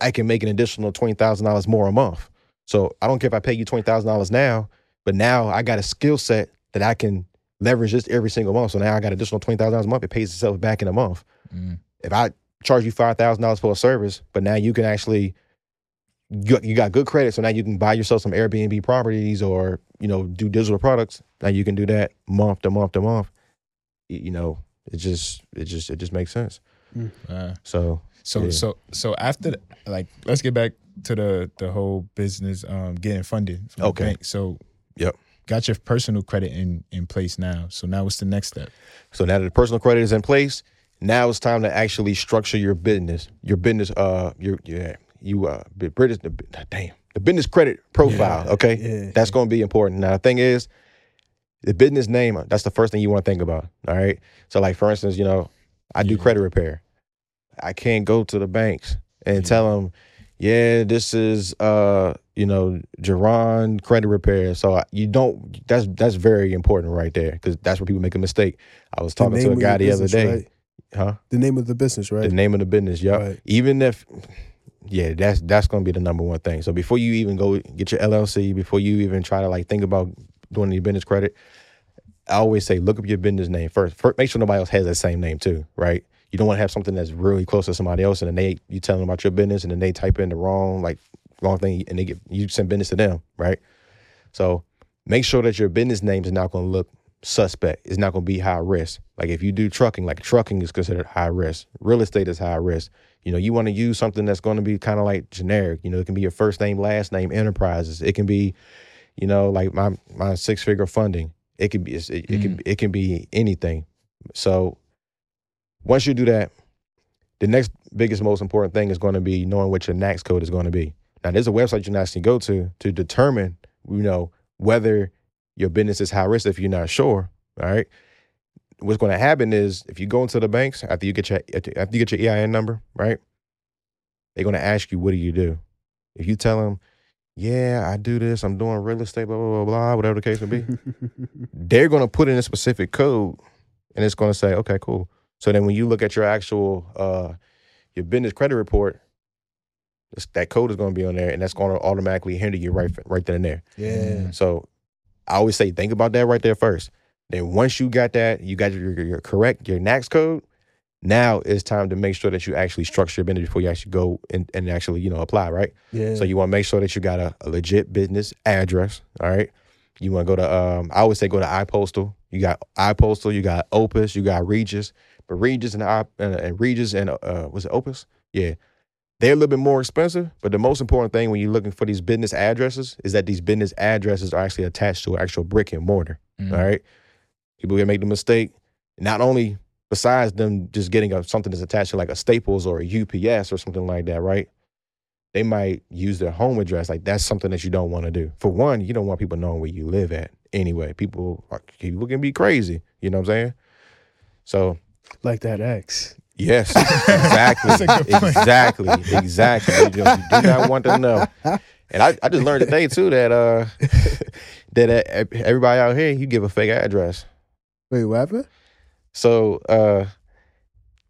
I can make an additional twenty thousand dollars more a month. So I don't care if I pay you twenty thousand dollars now, but now I got a skill set that I can leverage just every single month. So now I got an additional twenty thousand dollars a month. It pays itself back in a month. Mm. If I charge you five thousand dollars for a service, but now you can actually, you got good credit. So now you can buy yourself some Airbnb properties or, you know, do digital products. Now you can do that month to month to month, you know. It just, it just, it just makes sense. Uh, so, so, yeah. so, so after, the, like, let's get back to the the whole business, um, getting funded. From okay. The bank. So, yep. Got your personal credit in in place now. So now, what's the next step? So now that the personal credit is in place, now it's time to actually structure your business. Your business, uh, your yeah, you uh, British, the, damn, the business credit profile. Yeah. Okay, yeah. That's going to be important. Now the thing is. The business name, that's the first thing you want to think about, all right? So, like, for instance, you know, I do yeah. credit repair. I can't go to the banks and yeah. tell them, yeah, this is, uh, you know, Jaron credit repair. So, I, you don't, that's that's very important right there because that's where people make a mistake. I was talking to a guy the other day. Right? Huh? The name of the business, right? The name of the business, yeah. Right. Even if... Yeah, that's that's going to be the number one thing. So before you even go get your L L C, before you even try to like think about doing your business credit, I always say look up your business name first. first make sure nobody else has that same name too, right? You don't want to have something that's really close to somebody else, and then they you tell them about your business, and then they type in the wrong like wrong thing, and they get you send business to them, right? So make sure that your business name is not going to look suspect. It's not going to be high risk. Like if you do trucking, like trucking is considered high risk. Real estate is high risk. You know, you want to use something that's going to be kind of like generic. You know, it can be your first name, last name, enterprises. It can be, you know, like my my six-figure funding. It could be it, mm. it can it can be anything. So once you do that, the next biggest, most important thing is going to be knowing what your N A C S code is going to be. Now, there's a website you can actually go to to determine, you know, whether your business is high risk if you're not sure. All right. What's going to happen is if you go into the banks after you get your after you get your E I N number, right? They're going to ask you, what do you do? If you tell them, yeah, I do this, I'm doing real estate, blah, blah, blah, blah, whatever the case may be. They're going to put in a specific code, and it's going to say, okay, cool. So then when you look at your actual, uh, your business credit report, it's, that code is going to be on there, and that's going to automatically hinder you right, right then and there. Yeah. So I always say, think about that right there first. Then once you got that, you got your, your, your correct, your N A C S code, now it's time to make sure that you actually structure your business before you actually go and, and actually, you know, apply, right? Yeah. So you want to make sure that you got a, a legit business address, all right? You want to go to, um, I always say go to iPostal. You got iPostal, you got Opus, you got Regis. But Regis and, I, and, and Regis and, uh, was it Opus? Yeah. They're a little bit more expensive, but the most important thing when you're looking for these business addresses is that these business addresses are actually attached to an actual brick and mortar, mm-hmm. all right? People can make the mistake, not only besides them just getting a, something that's attached to like a Staples or a U P S or something like that, right? They might use their home address. Like that's something that you don't want to do. For one, you don't want people knowing where you live at anyway. People are, people can be crazy. You know what I'm saying? So. Like that ex. Yes, exactly. exactly. Exactly. You, know, you do not want to know. And I, I just learned today too that, uh, that everybody out here, you give a fake address. Wait, what happened? So uh,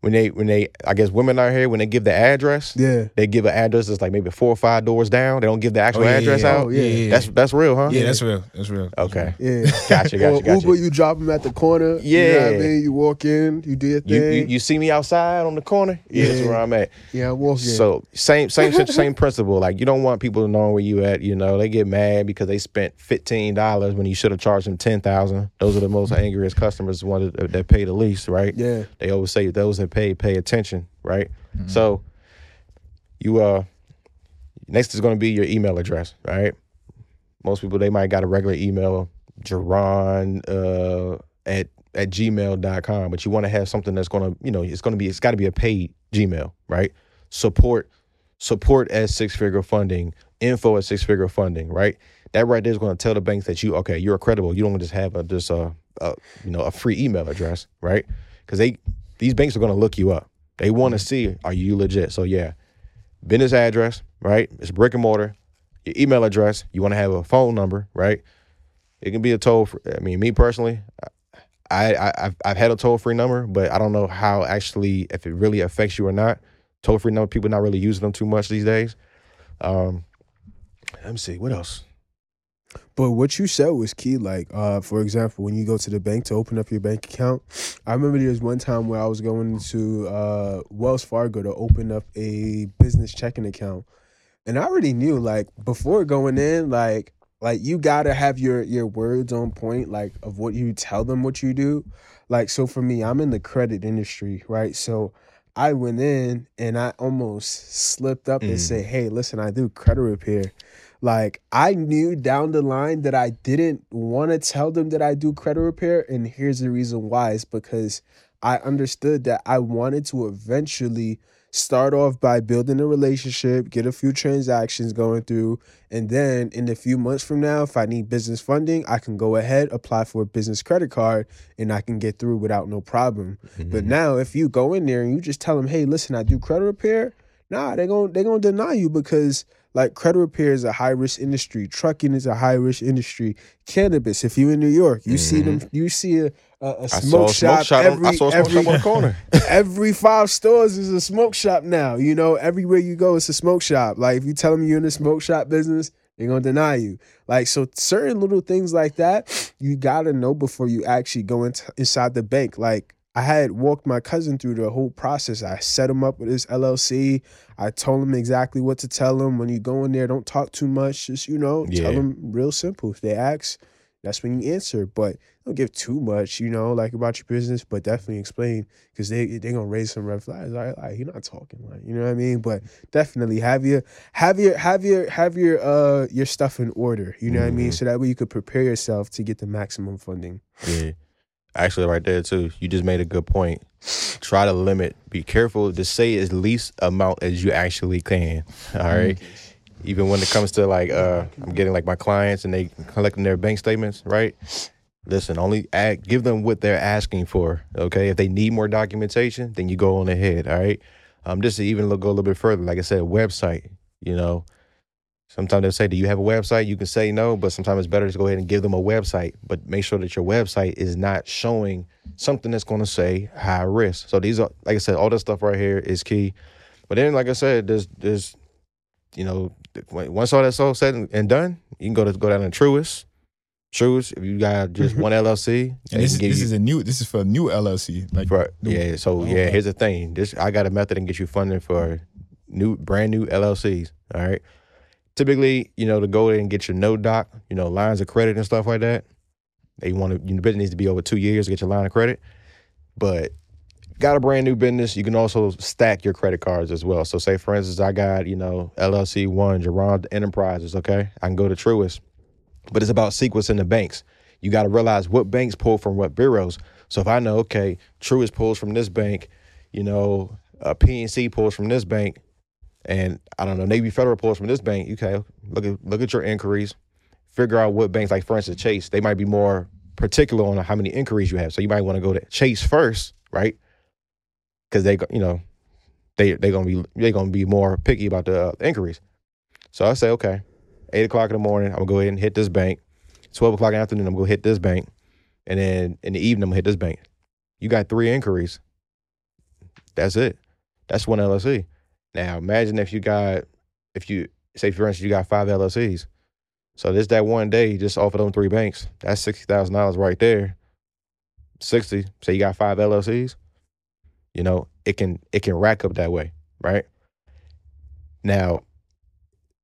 when they, when they, I guess women out here, when they give the address, yeah, they give an address that's like maybe four or five doors down. They don't give the actual oh, yeah, address yeah, out. Oh, yeah, yeah, that's that's real, huh? Yeah, that's real. That's real. Okay. Yeah. Gotcha. Gotcha. Well, gotcha. Uber, you drop them at the corner. Yeah. You know what I mean? You walk in. You do your thing. You, you, you see me outside on the corner. Yeah, yeah. That's where I'm at. Yeah, I walk in. So same same same principle. Like you don't want people to know where you at. You know, they get mad because they spent fifteen dollars when you should have charged them ten thousand. Those are the most angriest customers. One that, that pay the least, right? Yeah. They always say those that pay pay attention, right? Mm-hmm. So you uh next is going to be your email address, right? Most people, they might got a regular email, Jaron uh at at gmail dot com, but you want to have something that's going to, you know, it's going to be, it's got to be a paid Gmail, right? Support support at six-figure funding, info at six-figure funding, right? That right there is going to tell the banks that you, okay, you're credible. You don't just have a just a, a you know, a free email address, right? Because they These banks are going to look you up. They want to see, are you legit? So, yeah, business address, right? It's brick and mortar. Your email address. You want to have a phone number, right? It can be a toll-free. I mean, me personally, I, I, I've, I've had a toll-free number, but I don't know how actually, if it really affects you or not. Toll-free number, people not really using them too much these days. Um, let me see. What else? But what you said was key. Like, uh, for example, when you go to the bank to open up your bank account, I remember there was one time where I was going to uh, Wells Fargo to open up a business checking account. And I already knew, like, before going in, like, like you got to have your, your words on point, like, of what you tell them what you do. Like, so for me, I'm in the credit industry, right? So I went in and I almost slipped up mm. and said, hey, listen, I do credit repair. Like, I knew down the line that I didn't want to tell them that I do credit repair. And here's the reason why. It's because I understood that I wanted to eventually start off by building a relationship, get a few transactions going through. And then in a few months from now, if I need business funding, I can go ahead, apply for a business credit card, and I can get through without no problem. Mm-hmm. But now if you go in there and you just tell them, hey, listen, I do credit repair. Nah, they're going they're going to deny you because, like, credit repair is a high-risk industry. Trucking is a high-risk industry. Cannabis, if you're in New York, you mm-hmm. see them. You see a, a, a smoke shop every corner. Every five stores is a smoke shop now. You know, everywhere you go, it's a smoke shop. Like, if you tell them you're in the smoke shop business, they're going to deny you. Like, so certain little things like that, you got to know before you actually go in t- inside the bank. Like, I had walked my cousin through the whole process. I set him up with his L L C. I told him exactly what to tell him. When you go in there, don't talk too much. Just, you know, yeah. tell them real simple. If they ask, that's when you answer. But don't give too much, you know, like about your business, but definitely explain because they, they're going to raise some red flags. Like, like, you're not talking, like, you know what I mean? But definitely have your, have your, have your, have your, uh, your stuff in order, you know mm-hmm. what I mean? So that way you could prepare yourself to get the maximum funding. Yeah. Actually, right there, too, you just made a good point. Try to limit. Be careful to say as least amount as you actually can, all right? Even when it comes to, like, uh, I'm getting, like, my clients and they collecting their bank statements, right? Listen, only act, give them what they're asking for, okay? If they need more documentation, then you go on ahead, all right? Um, just to even look, go a little bit further, like I said, website, you know, Sometimes they'll say, do you have a website? You can say no, but sometimes it's better to go ahead and give them a website, but make sure that your website is not showing something that's going to say high risk. So these are, like I said, all this stuff right here is key. But then, like I said, there's, there's you know, once all that's all said and, and done, you can go to go down to Truist. Truist, if you got just one L L C. And this, this you, is a new, this is for a new L L C. Like right. New, yeah, so yeah, here's the thing. This I got a method and get you funding for new, brand new L L Cs, all right? Typically, you know, to go in and get your no doc, you know, lines of credit and stuff like that. They want to, your business needs to be over two years to get your line of credit. But got a brand new business, you can also stack your credit cards as well. So say, for instance, I got, you know, L L C one, Gerard Enterprises, okay? I can go to Truist. But it's about sequencing the banks. You got to realize what banks pull from what bureaus. So if I know, okay, Truist pulls from this bank, you know, uh, P N C pulls from this bank, and I don't know, Navy Federal pulls from this bank. Okay, look at look at your inquiries, figure out what banks, like for instance Chase, they might be more particular on how many inquiries you have. So you might want to go to Chase first, right? Because they, you know, they they gonna be they gonna be more picky about the uh, inquiries. So I say, okay, eight o'clock in the morning, I'm gonna go ahead and hit this bank. Twelve o'clock in the afternoon, I'm gonna hit this bank, and then in the evening, I'm gonna hit this bank. You got three inquiries. That's it. That's one L L C. Now, imagine if you got, if you, say for instance, you got five L L Cs. So this, that one day, just off of them three banks, that's sixty thousand dollars right there. sixty, say you got five L L Cs, you know, it can, it can rack up that way, right? Now,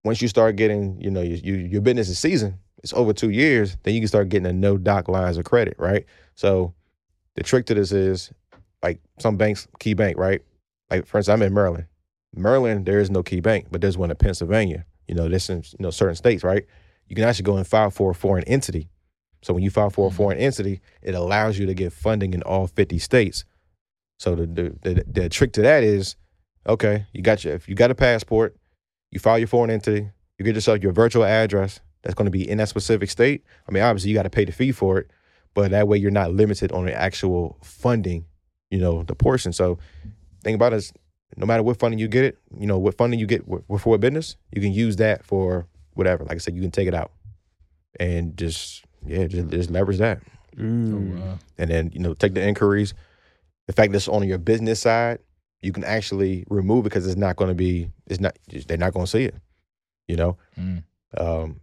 once you start getting, you know, your, your, your business is seasoned, it's over two years, then you can start getting a no doc lines of credit, right? So the trick to this is, like some banks, Key Bank, right? Like for instance, I'm in Maryland. Maryland, there is no Key Bank, but there's one in Pennsylvania. You know, this in you know certain states, right? You can actually go and file for a foreign entity. So when you file for a foreign entity, it allows you to get funding in all fifty states. So the the, the, the trick to that is, okay, you got your, if you got a passport, you file your foreign entity, you get yourself your virtual address that's going to be in that specific state. I mean, obviously you got to pay the fee for it, but that way you're not limited on the actual funding, you know, the portion. So think about it. No matter what funding you get it, you know, what funding you get for a business, you can use that for whatever. Like I said, you can take it out and just, yeah, just, just leverage that. Mm. Oh, wow. And then, you know, take the inquiries. The fact that it's on your business side, you can actually remove it because it's not going to be, it's not, they're not going to see it, you know? Mm. Um,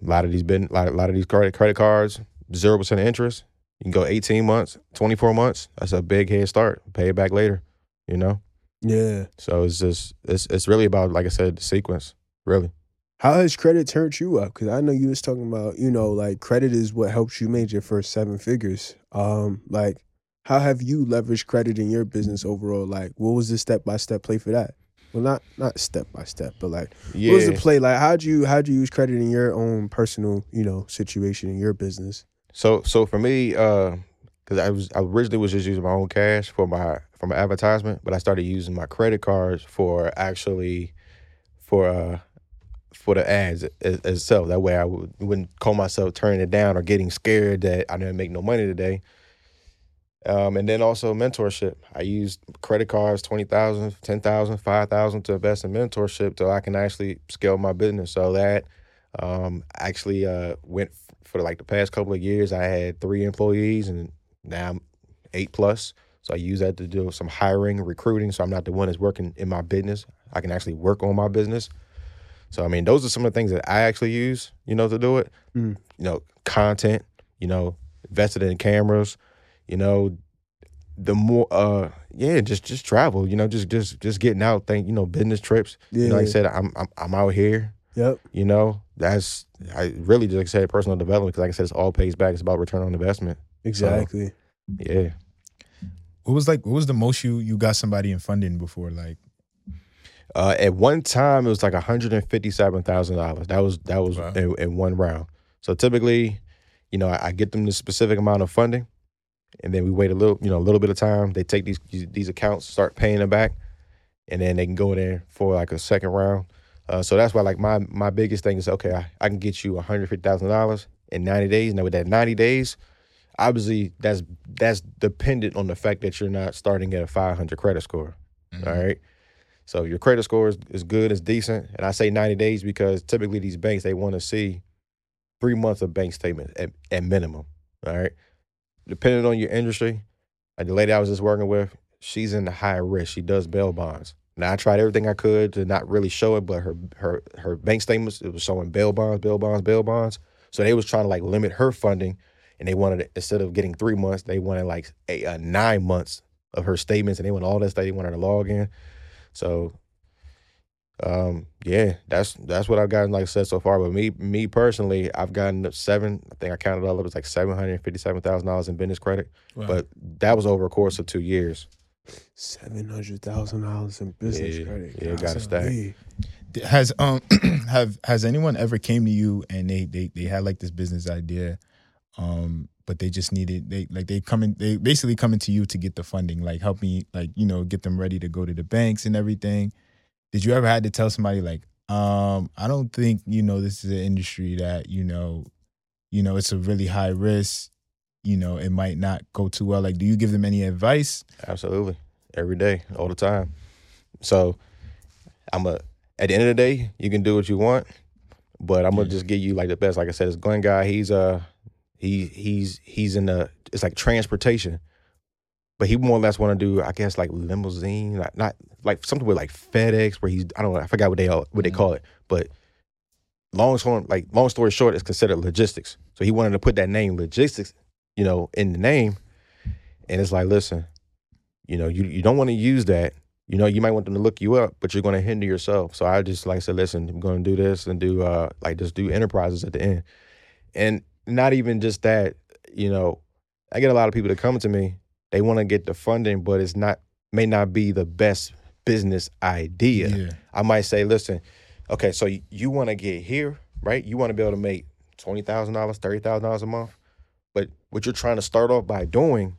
a lot of these been, a lot, a lot of these credit, credit cards, zero percent interest. You can go eighteen months, twenty-four months. That's a big head start. Pay it back later, you know? Yeah. So it's just, it's it's really about, like I said, the sequence, really. How has credit turned you up? Because I know you was talking about, you know, like credit is what helps you make your first seven figures. Um, like, how have you leveraged credit in your business overall? Like, what was the step-by-step play for that? Well, not not step-by-step, but like, yeah. What was the play? Like, how'd you, how'd you use credit in your own personal, you know, situation in your business? So so for me, uh, because I was I originally was just using my own cash for my... from an advertisement, but I started using my credit cards for actually for uh, for the ads itself. That way I w- wouldn't call myself turning it down or getting scared that I didn't make no money today. Um, and then also mentorship. I used credit cards, twenty thousand dollars, ten thousand dollars, five thousand dollars to invest in mentorship till I can actually scale my business. So that um, actually uh, went for like the past couple of years. I had three employees and now I'm eight plus. So I use that to do some hiring, recruiting, so I'm not the one that's working in my business. I can actually work on my business. So, I mean, those are some of the things that I actually use, you know, to do it. Mm. You know, content, you know, invested in cameras, you know, the more, uh, yeah, just just travel, you know, just just just getting out, think, you know, business trips. Yeah. You know, like I said, I'm, I'm, I'm out here. Yep. You know, that's, I really just like I said, personal development, because like I said, it's all pays back. It's about return on investment. Exactly. So, yeah. What was like? What was the most you, you got somebody in funding before? Like, uh, at one time it was like one hundred and fifty seven thousand dollars. That was that was wow. in, in one round. So typically, you know, I, I get them the specific amount of funding, and then we wait a little, you know, a little bit of time. They take these these accounts, start paying them back, and then they can go in there for like a second round. Uh, so that's why like my my biggest thing is okay, I, I can get you one hundred fifty thousand dollars in ninety days. Now with that ninety days. Obviously, that's that's dependent on the fact that you're not starting at a five hundred credit score, mm-hmm. all right? So your credit score is, is good, it's decent. And I say ninety days because typically these banks, they want to see three months of bank statements at, at minimum, all right? Depending on your industry, like the lady I was just working with, she's in the high risk. She does bail bonds. Now, I tried everything I could to not really show it, but her her her bank statements, it was showing bail bonds, bail bonds, bail bonds. So they was trying to, like, limit her funding, and they wanted, to, instead of getting three months, they wanted, like, a, a nine months of her statements, and they wanted all that stuff. They wanted her to log in. So, um, yeah, that's that's what I've gotten, like I said, so far. But me me personally, I've gotten seven, I think I counted all of it, was like seven hundred fifty-seven thousand dollars in business credit. Wow. But that was over a course of two years. seven hundred thousand dollars in business yeah, credit. Yeah, got to stay. Has um have has anyone ever came to you and they they they had like this business idea, um, but they just needed they like they coming they basically coming to you to get the funding, like help me, like, you know, get them ready to go to the banks and everything. Did you ever had to tell somebody like, um, I don't think, you know, this is an industry that, you know, you know, it's a really high risk. You know, it might not go too well. Like, do you give them any advice? Absolutely. Every day, all the time. So I'm a, at the end of the day, you can do what you want, but I'm gonna just give you like the best. Like I said, it's Glenn guy, he's uh he he's he's in the, it's like transportation. But he more or less wanna do, I guess, like limousine, like not like something with like FedEx where he's, I don't know, I forgot what they all, what they call it. But long story like long story short, it's considered logistics. So he wanted to put that name, logistics, you know, in the name. And it's like, listen, you know, you, you don't want to use that. You know, you might want them to look you up, but you're going to hinder yourself. So I just, like I said, listen, I'm going to do this and do, uh, like, just do enterprises at the end. And not even just that, you know, I get a lot of people that come to me, they want to get the funding, but it's not, may not be the best business idea. Yeah. I might say, listen, okay, so you, you want to get here, right? You want to be able to make twenty thousand dollars, thirty thousand dollars a month. But what you're trying to start off by doing,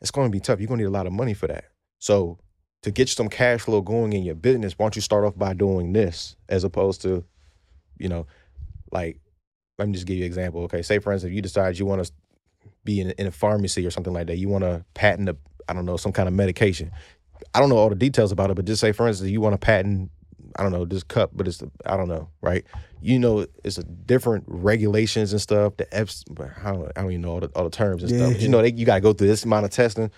it's going to be tough. You're going to need a lot of money for that. So to get some cash flow going in your business, why don't you start off by doing this as opposed to, you know, like, let me just give you an example. Okay, say, for instance, if you decide you want to be in, in a pharmacy or something like that, you want to patent, a, I don't know, some kind of medication. I don't know all the details about it, but just say, for instance, you want to patent, I don't know, this cup, but it's, I don't know, right? You know, it's a different regulations and stuff. The F's, I don't, I don't even know all the, all the terms and yeah, stuff. But you know, they, you got to go through this amount of testing.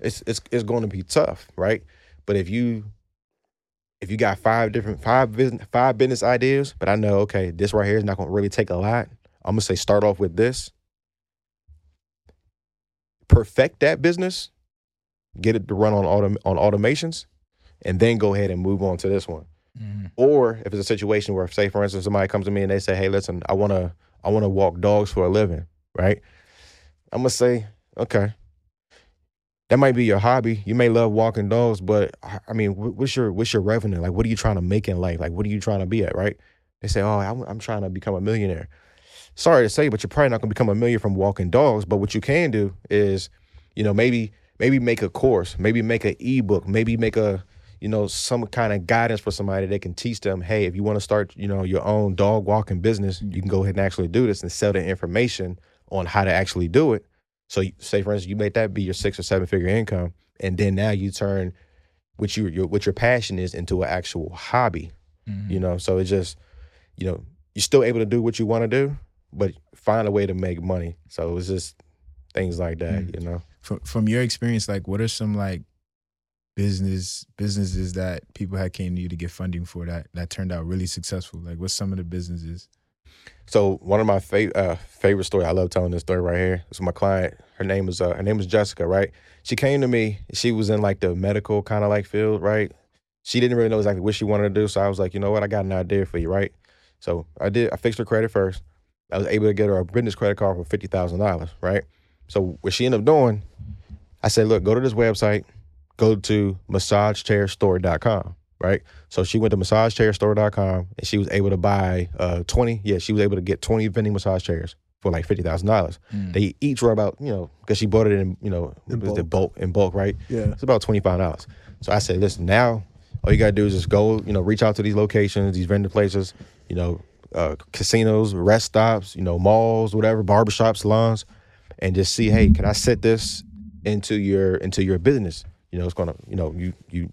It's it's it's going to be tough, right? But if you if you got five different five business five business ideas, but I know okay, this right here is not going to really take a lot. I'm gonna say start off with this, perfect that business, get it to run on autom- on automations, and then go ahead and move on to this one. Mm-hmm. Or if it's a situation where, say, for instance, somebody comes to me and they say, hey, listen, I want to I want to walk dogs for a living, right? I'm going to say, okay, that might be your hobby. You may love walking dogs, but, I mean, what's your what's your revenue? Like, what are you trying to make in life? Like, what are you trying to be at, right? They say, oh, I'm, I'm trying to become a millionaire. Sorry to say, but you're probably not going to become a millionaire from walking dogs. But what you can do is, you know, maybe maybe make a course, maybe make an ebook, maybe make a, you know, some kind of guidance for somebody that can teach them, hey, if you want to start, you know, your own dog walking business, you can go ahead and actually do this and sell the information on how to actually do it. So say, for instance, you make that be your six or seven figure income. And then now you turn what you, your, what your passion is into an actual hobby, mm-hmm. you know? So it's just, you know, you're still able to do what you want to do, but find a way to make money. So it's just things like that, mm-hmm. you know? From, from your experience, like what are some like, Business businesses that people had came to you to get funding for that that turned out really successful? Like, what's some of the businesses? So one of my fav- uh, favorite story, I love telling this story right here. This is my client. Her name is uh, her name is Jessica, right? She came to me. She was in like the medical kind of like field, right? She didn't really know exactly what she wanted to do, so I was like, you know what, I got an idea for you, right? So I did. I fixed her credit first. I was able to get her a business credit card for fifty thousand dollars, right? So what she ended up doing, I said, look, go to this website. Go to massage chair store dot com, right? So she went to massage chair store dot com and she was able to buy uh, twenty. Yeah, she was able to get twenty vending massage chairs for like fifty thousand dollars. Mm. They each were about, you know, because she bought it in, you know, in bulk. The bulk in bulk, right? Yeah, it's about twenty five dollars. So I said, listen, now all you gotta do is just go, you know, reach out to these locations, these vendor places, you know, uh, casinos, rest stops, you know, malls, whatever, barbershops, salons, and just see, hey, can I set this into your into your business? You know, it's gonna, you know, you you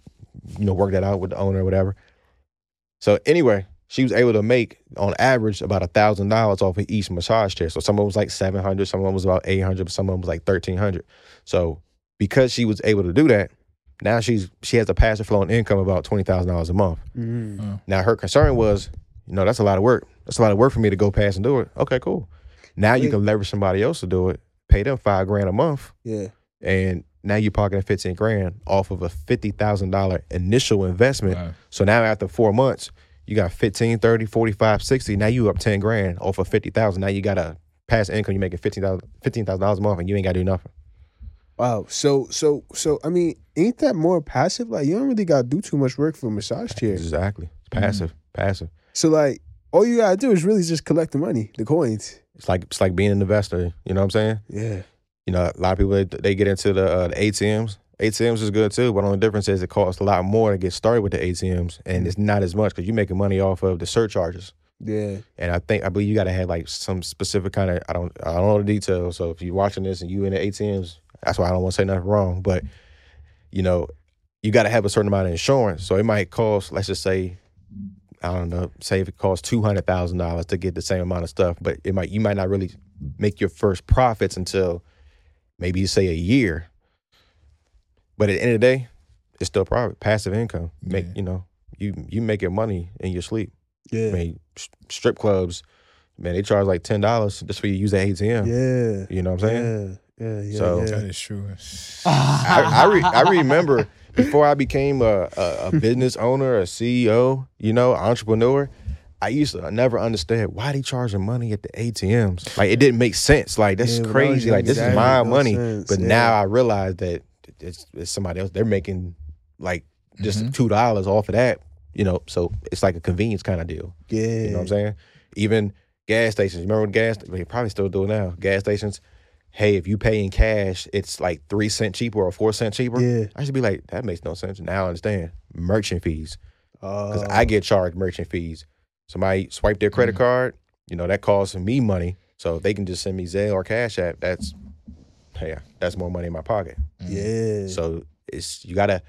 you know, work that out with the owner or whatever. So anyway, she was able to make on average about a thousand dollars off of each massage chair. So someone was like seven hundred, someone was about eight hundred, someone was like thirteen hundred. So because she was able to do that, now she's she has a passive flowing income of about twenty thousand dollars a month. Mm. Wow. Now her concern was, you know, that's a lot of work. That's a lot of work for me to go past and do it. Okay, cool. Now Wait. you can leverage somebody else to do it, pay them five grand a month. Yeah. And now you're pocketing fifteen grand off of a fifty thousand dollar initial investment. Wow. So now after four months, you got fifteen, thirty, forty-five, sixty. Now you up ten grand off of fifty thousand. Now you got a passive income, you're making fifteen thousand fifteen thousand dollars a month and you ain't gotta do nothing. Wow. So so so I mean, ain't that more passive? Like you don't really gotta do too much work for a massage chair. Exactly. It's passive. Mm-hmm. Passive. So like all you gotta do is really just collect the money, the coins. It's like it's like being an investor. You know what I'm saying? Yeah. You know, a lot of people they, they get into the, uh, the A T Ms. A T Ms is good too, but the only difference is it costs a lot more to get started with the A T Ms, and it's not as much because you're making money off of the surcharges. Yeah. And I think I believe you got to have like some specific kind of I don't I don't know the details. So if you're watching this and you in the A T Ms, that's why I don't want to say nothing wrong. But you know, you got to have a certain amount of insurance. So it might cost, let's just say, I don't know, say if it costs two hundred thousand dollars to get the same amount of stuff, but it might you might not really make your first profits until maybe you say a year. But at the end of the day, it's still private, passive income. Make yeah. you know, you you make your money in your sleep. Yeah. I mean, strip clubs, man, they charge like ten dollars just for you to use the A T M. Yeah. You know what I'm saying? Yeah, yeah, yeah. So yeah. that is true. I I, re, I remember before I became a, a, a business owner, a C E O, you know, entrepreneur, I used to I never understood why they charging money at the A T Ms. Like it didn't make sense. Like that's yeah, crazy. Like this is my no money. Sense. But yeah. now I realize that It's, it's somebody else. They're making like just mm-hmm. two dollars off of that, you know. So it's like a convenience kind of deal. Yeah, you know what I'm saying. Even gas stations. Remember when gas? They probably still do it now. Gas stations. Hey, if you pay in cash, it's like three cent cheaper or four cent cheaper. Yeah, I should be like that makes no sense. Now I understand merchant fees because uh, I get charged merchant fees. Somebody swipe their credit mm-hmm. card. You know that costs me money. So if they can just send me Zelle or Cash App. That's Yeah, that's more money in my pocket. Yeah. So it's you gotta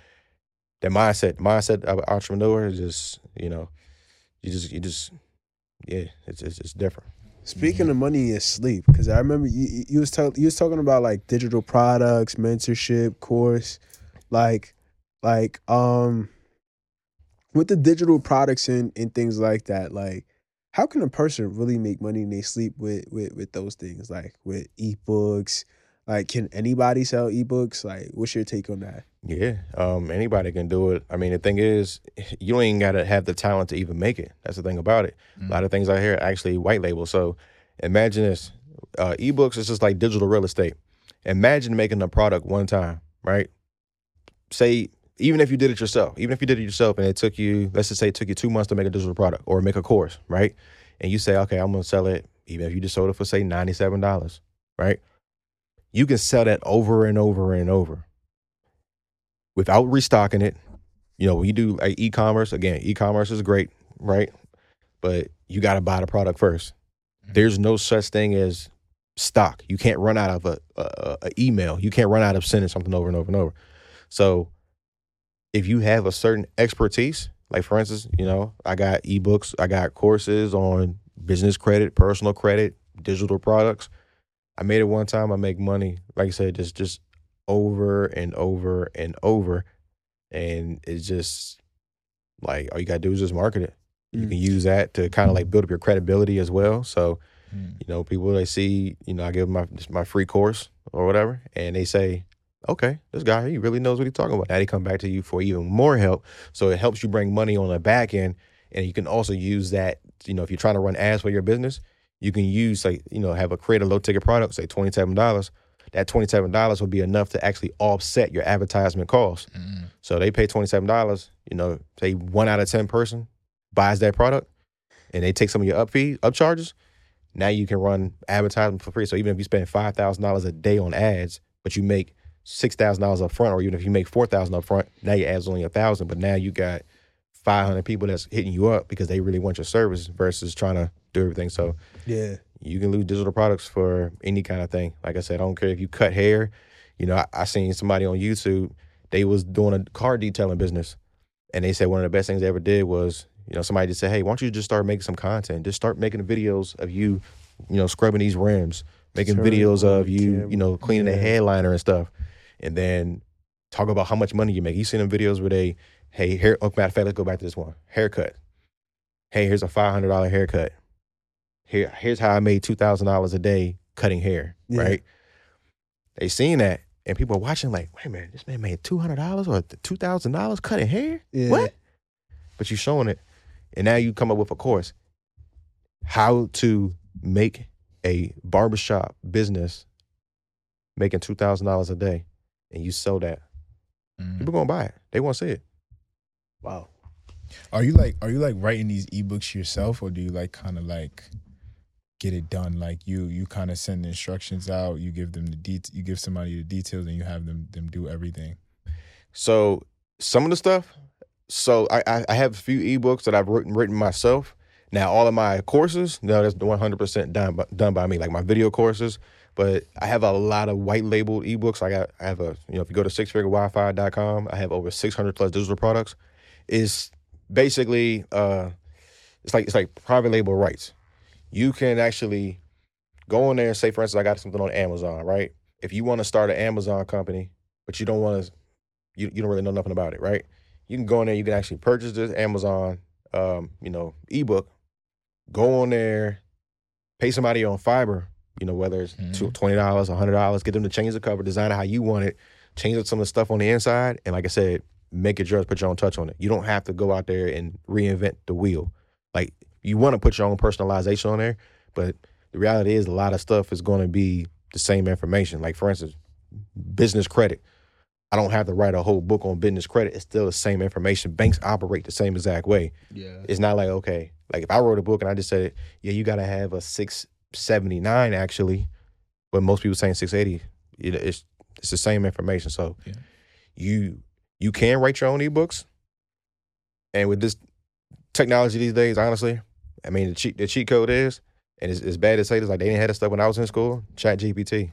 that mindset. Mindset of an entrepreneur is just you know, you just you just yeah, it's it's, it's different. Speaking mm-hmm. of money in sleep, because I remember you you was talking you was talking about like digital products, mentorship, course, like like um with the digital products and, and things like that, like. How can a person really make money in their sleep with with with those things like with ebooks? Like, can anybody sell ebooks? Like, what's your take on that? Yeah, um, anybody can do it. I mean, the thing is, you ain't got to have the talent to even make it. That's the thing about it. Mm-hmm. A lot of things out here are actually white label. So imagine this. Uh, ebooks is just like digital real estate. Imagine making a product one time, right? Say, even if you did it yourself, even if you did it yourself and it took you, let's just say it took you two months to make a digital product or make a course, right? And you say, okay, I'm going to sell it, even if you just sold it for, say, ninety-seven dollars, right? You can sell that over and over and over without restocking it. You know, when you do like, e-commerce, again, e-commerce is great, right? But you got to buy the product first. There's no such thing as stock. You can't run out of a, a, a email. You can't run out of sending something over and over and over. So if you have a certain expertise, like for instance, you know, I got ebooks, I got courses on business credit, personal credit, digital products. I made it one time. I make money, like I said, just just over and over and over, and it's just like all you gotta do is just market it. Mm. You can use that to kind of like build up your credibility as well. So, mm. you know, people they see, you know, I give them my my free course or whatever, and they say, okay, this guy he really knows what he's talking about. Now they come back to you for even more help. So it helps you bring money on the back end, and you can also use that. You know, if you're trying to run ads for your business. You can use, like, you know, have a create a low ticket product, say twenty-seven dollars. That twenty-seven dollars will be enough to actually offset your advertisement costs. Mm. So they pay twenty-seven dollars, you know, say one out of ten person buys that product and they take some of your up fee, up charges. Now you can run advertisement for free. So even if you spend five thousand dollars a day on ads, but you make six thousand dollars up front, or even if you make four thousand dollars up front, now your ads are only one thousand dollars, but now you got five hundred people that's hitting you up because they really want your service versus trying to do everything. So yeah, you can lose digital products for any kind of thing. Like I said, I don't care if you cut hair. You know, I, I seen somebody on YouTube. They was doing a car detailing business. And they said one of the best things they ever did was, you know, somebody just said, hey, why don't you just start making some content? Just start making videos of you, you know, scrubbing these rims, making Turn videos of you, camera. you know, cleaning yeah. the headliner and stuff. And then talk about how much money you make. You seen them videos where they, hey, hair, oh, matter of fact, let's go back to this one. Haircut. Hey, here's a five hundred dollar haircut. Here, here's how I made two thousand dollars a day cutting hair, yeah. right? They seen that, and people are watching like, wait a minute, this man made two hundred dollars or two thousand dollars cutting hair? Yeah. What? But you're showing it, and now you come up with a course. How to make a barbershop business making two thousand dollars a day, and you sell that. Mm. People going to buy it. They want to see it. Wow. Are you like are you like writing these ebooks yourself, or do you like kind of like get it done? Like you you kind of send the instructions out, you give them the det- you give somebody the details, and you have them them do everything. So some of the stuff. So I I have a few ebooks that I've written written myself. Now all of my courses, no, that's one hundred percent done by, done by me. Like my video courses, but I have a lot of white labeled ebooks. I got I have a you know if you go to six figure wi fi dot com, I have over six hundred plus digital products. Is Basically, uh, it's like it's like private label rights. You can actually go on there and say, for instance, I got something on Amazon, right? If you want to start an Amazon company, but you don't want to, you, you don't really know nothing about it, right? You can go in there. You can actually purchase this Amazon, um, you know, ebook. Go on there, pay somebody on Fiverr, you know, whether it's mm-hmm. twenty dollars, a hundred dollars, get them to change the cover, design it how you want it, change up some of the stuff on the inside, and like I said, make it yours, put your own touch on it. You don't have to go out there and reinvent the wheel. Like, you want to put your own personalization on there, but the reality is a lot of stuff is going to be the same information. Like, for instance, business credit. I don't have to write a whole book on business credit. It's still the same information. Banks operate the same exact way. Yeah. It's not like, okay, like if I wrote a book and I just said, yeah, you got to have a six seventy-nine actually, but most people saying six eighty, it, it's, it's the same information. So yeah. you... You can write your own ebooks, and with this technology these days, honestly, I mean, the cheat, the cheat code is, and it's, it's bad to say this, like they didn't have this stuff when I was in school, Chat G P T.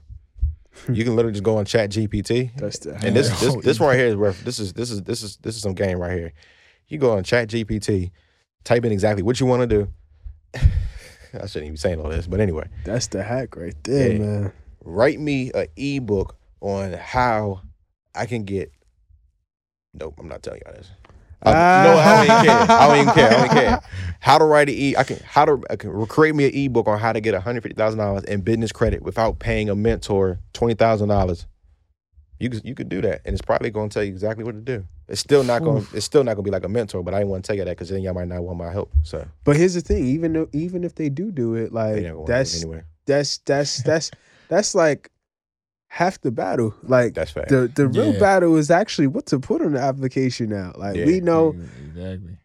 You can literally just go on Chat G P T, That's the and this this, this right here is where this is this is this is this is some game right here. You go on Chat G P T, type in exactly what you want to do. I shouldn't even be saying all this, but anyway, that's the hack right there, yeah. man. Write me an ebook on how I can get. Nope, I'm not telling y'all this. Um, ah. No, I don't even care. I don't even care. I don't even care. How to write an e? I can how to I can create me an ebook on how to get one hundred fifty thousand dollars in business credit without paying a mentor twenty thousand dollars. You could you could do that, and it's probably going to tell you exactly what to do. It's still not going. It's still not going to be like a mentor, but I didn't want to tell you that because then y'all might not want my help. So, but here's the thing: even though, even if they do do it, like that's anyway. that's that's that's that's like. Half the battle, like That's fact. the the real yeah. battle is actually what to put on the application now. Like yeah, we know exactly.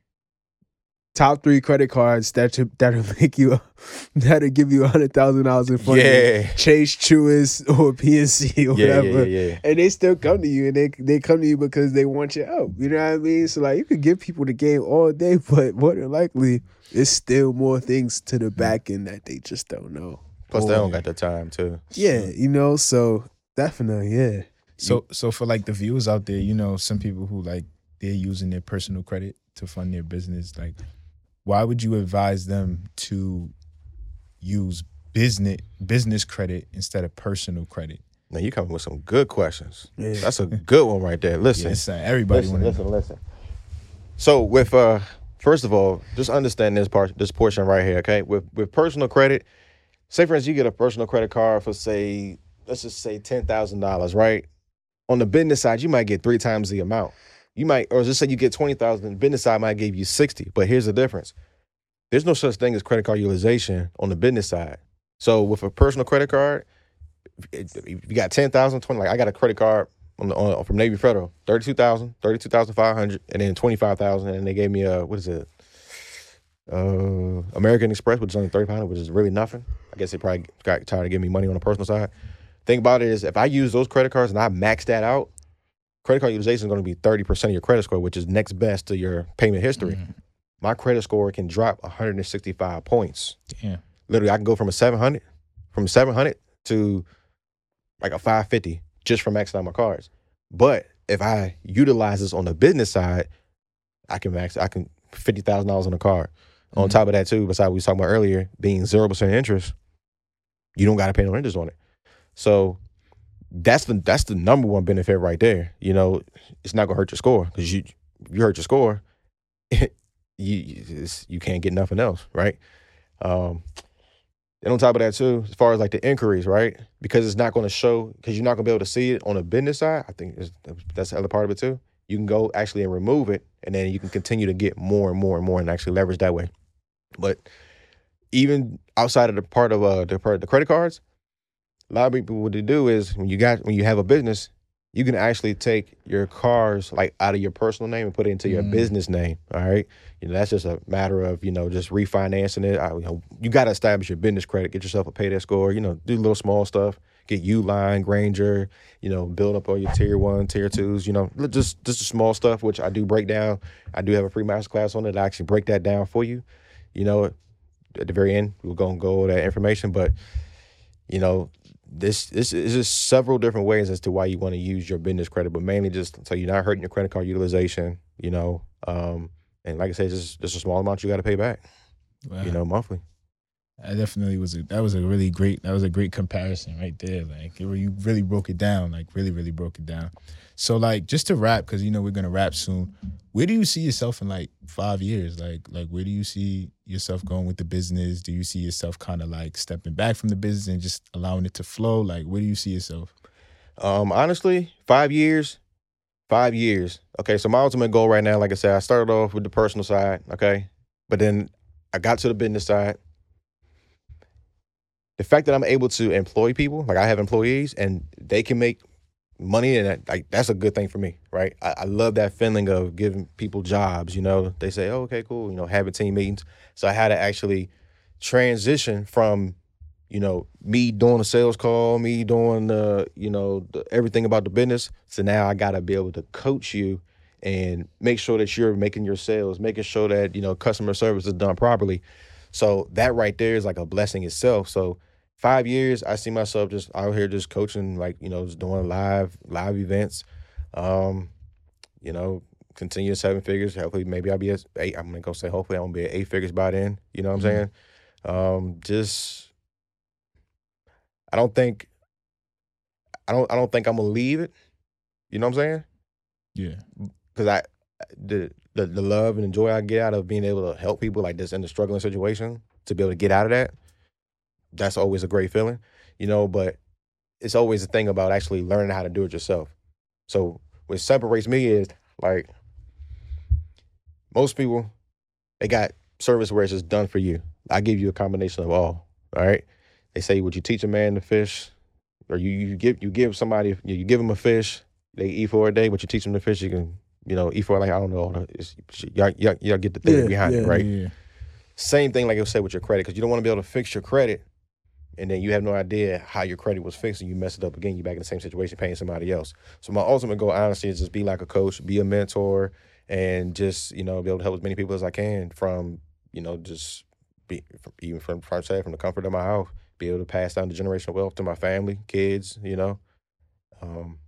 top three credit cards that to, that'll make you that'll give you a hundred thousand dollars in funding. Yeah. Chase, Truist, or P N C or yeah, whatever, yeah, yeah, yeah. and they still come to you, and they they come to you because they want your help. You know what I mean? So like you could give people the game all day, but more than likely, it's still more things to the back end that they just don't know. Plus or, they don't got the time too. Yeah, so. you know so. Definitely, yeah. So, so for like the viewers out there, you know, some people who like they're using their personal credit to fund their business. Like, why would you advise them to use business business credit instead of personal credit? Now you're coming with some good questions. Yeah. That's a good one right there. Listen, yes, everybody. Listen, listen, know. listen. So, with uh, first of all, just understand this part, this portion right here. Okay, with with personal credit, say for instance, you get a personal credit card for say. Let's just say ten thousand dollars, right? On the business side, you might get three times the amount. You might, or just say you get twenty thousand dollars, the business side might give you sixty. But here's the difference. There's no such thing as credit card utilization on the business side. So with a personal credit card, it, you got ten thousand, twenty, like I got a credit card on the, on, from Navy Federal, thirty-two thousand, thirty-two thousand five hundred, and then twenty-five thousand, and they gave me a, what is it? Uh, American Express, which is only thirty-five hundred, which is really nothing. I guess they probably got tired of giving me money on the personal side. Think about it is if I use those credit cards and I max that out, credit card utilization is going to be thirty percent of your credit score, which is next best to your payment history. Mm-hmm. My credit score can drop one hundred sixty-five points. Yeah. Literally, I can go from a seven hundred, from seven hundred to like a five fifty just from maxing out my cards. But if I utilize this on the business side, I can max, I can fifty thousand dollars on a car. Mm-hmm. On top of that too, besides what we were talking about earlier, being zero percent interest, you don't got to pay no interest on it. So that's the that's the number one benefit right there. You know, it's not going to hurt your score, because you, you hurt your score, you it's, you can't get nothing else, right? Um, and on top of that too, as far as like the inquiries, right? Because it's not going to show, because you're not going to be able to see it on the business side. I think that's the other part of it too. You can go actually and remove it, and then you can continue to get more and more and more and actually leverage that way. But even outside of the part of uh, the part of the credit cards, a lot of people, what they do is when you got when you have a business, you can actually take your cars like out of your personal name and put it into your mm. business name. All right, you know, that's just a matter of, you know, just refinancing it. I, you know, you got to establish your business credit, get yourself a payday score, you know, do little small stuff, get U-Line, Granger, you know, build up all your tier one, tier twos, you know, just just the small stuff, which I do break down. I do have a free masterclass on it. I actually break that down for you. You know, at the very end, we're gonna go over that information, but you know. This this is just several different ways as to why you want to use your business credit, but mainly just so you're not hurting your credit card utilization, you know. Um, and like I said, it's just, just a small amount you got to pay back, wow. you know, monthly. I definitely was a, that was a really great that was a great comparison right there. Like it, you really broke it down, like really really broke it down. So like just to wrap, because you know we're gonna wrap soon. Where do you see yourself in like five years? Like like where do you see yourself going with the business? Do you see yourself kind of like stepping back from the business and just allowing it to flow? Like where do you see yourself? Um, honestly, five years, five years. Okay, so my ultimate goal right now, like I said, I started off with the personal side. Okay, but then I got to the business side. The fact that I'm able to employ people, like I have employees, and they can make money, and that, like that's a good thing for me, right? I, I love that feeling of giving people jobs. You know, they say, "Oh, okay, cool." You know, having team meetings. So I had to actually transition from, you know, me doing a sales call, me doing the, uh, you know, the, everything about the business. So now I got to be able to coach you and make sure that you're making your sales, making sure that you know customer service is done properly. So that right there is like a blessing itself. So. Five years, I see myself just out here just coaching, like, you know, just doing live live events, um, you know, continue seven figures. Hopefully, maybe I'll be at eight. I'm going to go say hopefully I'm going to be at eight figures by then. You know what I'm mm-hmm. saying? Um, just, I don't think, I don't I don't think I'm going to leave it. You know what I'm saying? Yeah. Because I, the, the, the love and the joy I get out of being able to help people like this in a struggling situation, to be able to get out of that, that's always a great feeling, you know, but it's always a thing about actually learning how to do it yourself. So what separates me is, like, most people, they got service where it's just done for you. I give you a combination of all, all right? They say, would you teach a man to fish? Or you, you give you give somebody, you give them a fish, they eat for a day, but you teach them to fish, you can, you know, eat for, like, I don't know, it's, y'all, y'all, y'all get the theory yeah, behind yeah, it, right? Yeah. Same thing, like I said, with your credit, because you don't want to be able to fix your credit, and then you have no idea how your credit was fixed, and you mess it up again. You're back in the same situation, paying somebody else. So my ultimate goal, honestly, is just be like a coach, be a mentor, and just, you know, be able to help as many people as I can from, you know, just be from, even from from, from the comfort of my house, be able to pass down the generational wealth to my family, kids, you know. Um,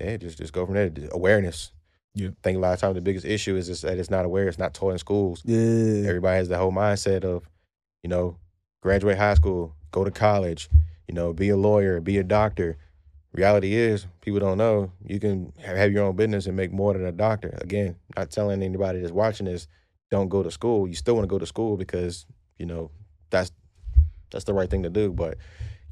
yeah, just just go from there. Awareness. Yeah. I think a lot of times the biggest issue is just that it's not aware. It's not taught in schools. Yeah. Everybody has the whole mindset of, you know, graduate high school, go to college, you know, be a lawyer, be a doctor. Reality is, people don't know, you can have your own business and make more than a doctor. Again, not telling anybody that's watching this, don't go to school. You still want to go to school because, you know, that's that's the right thing to do. But,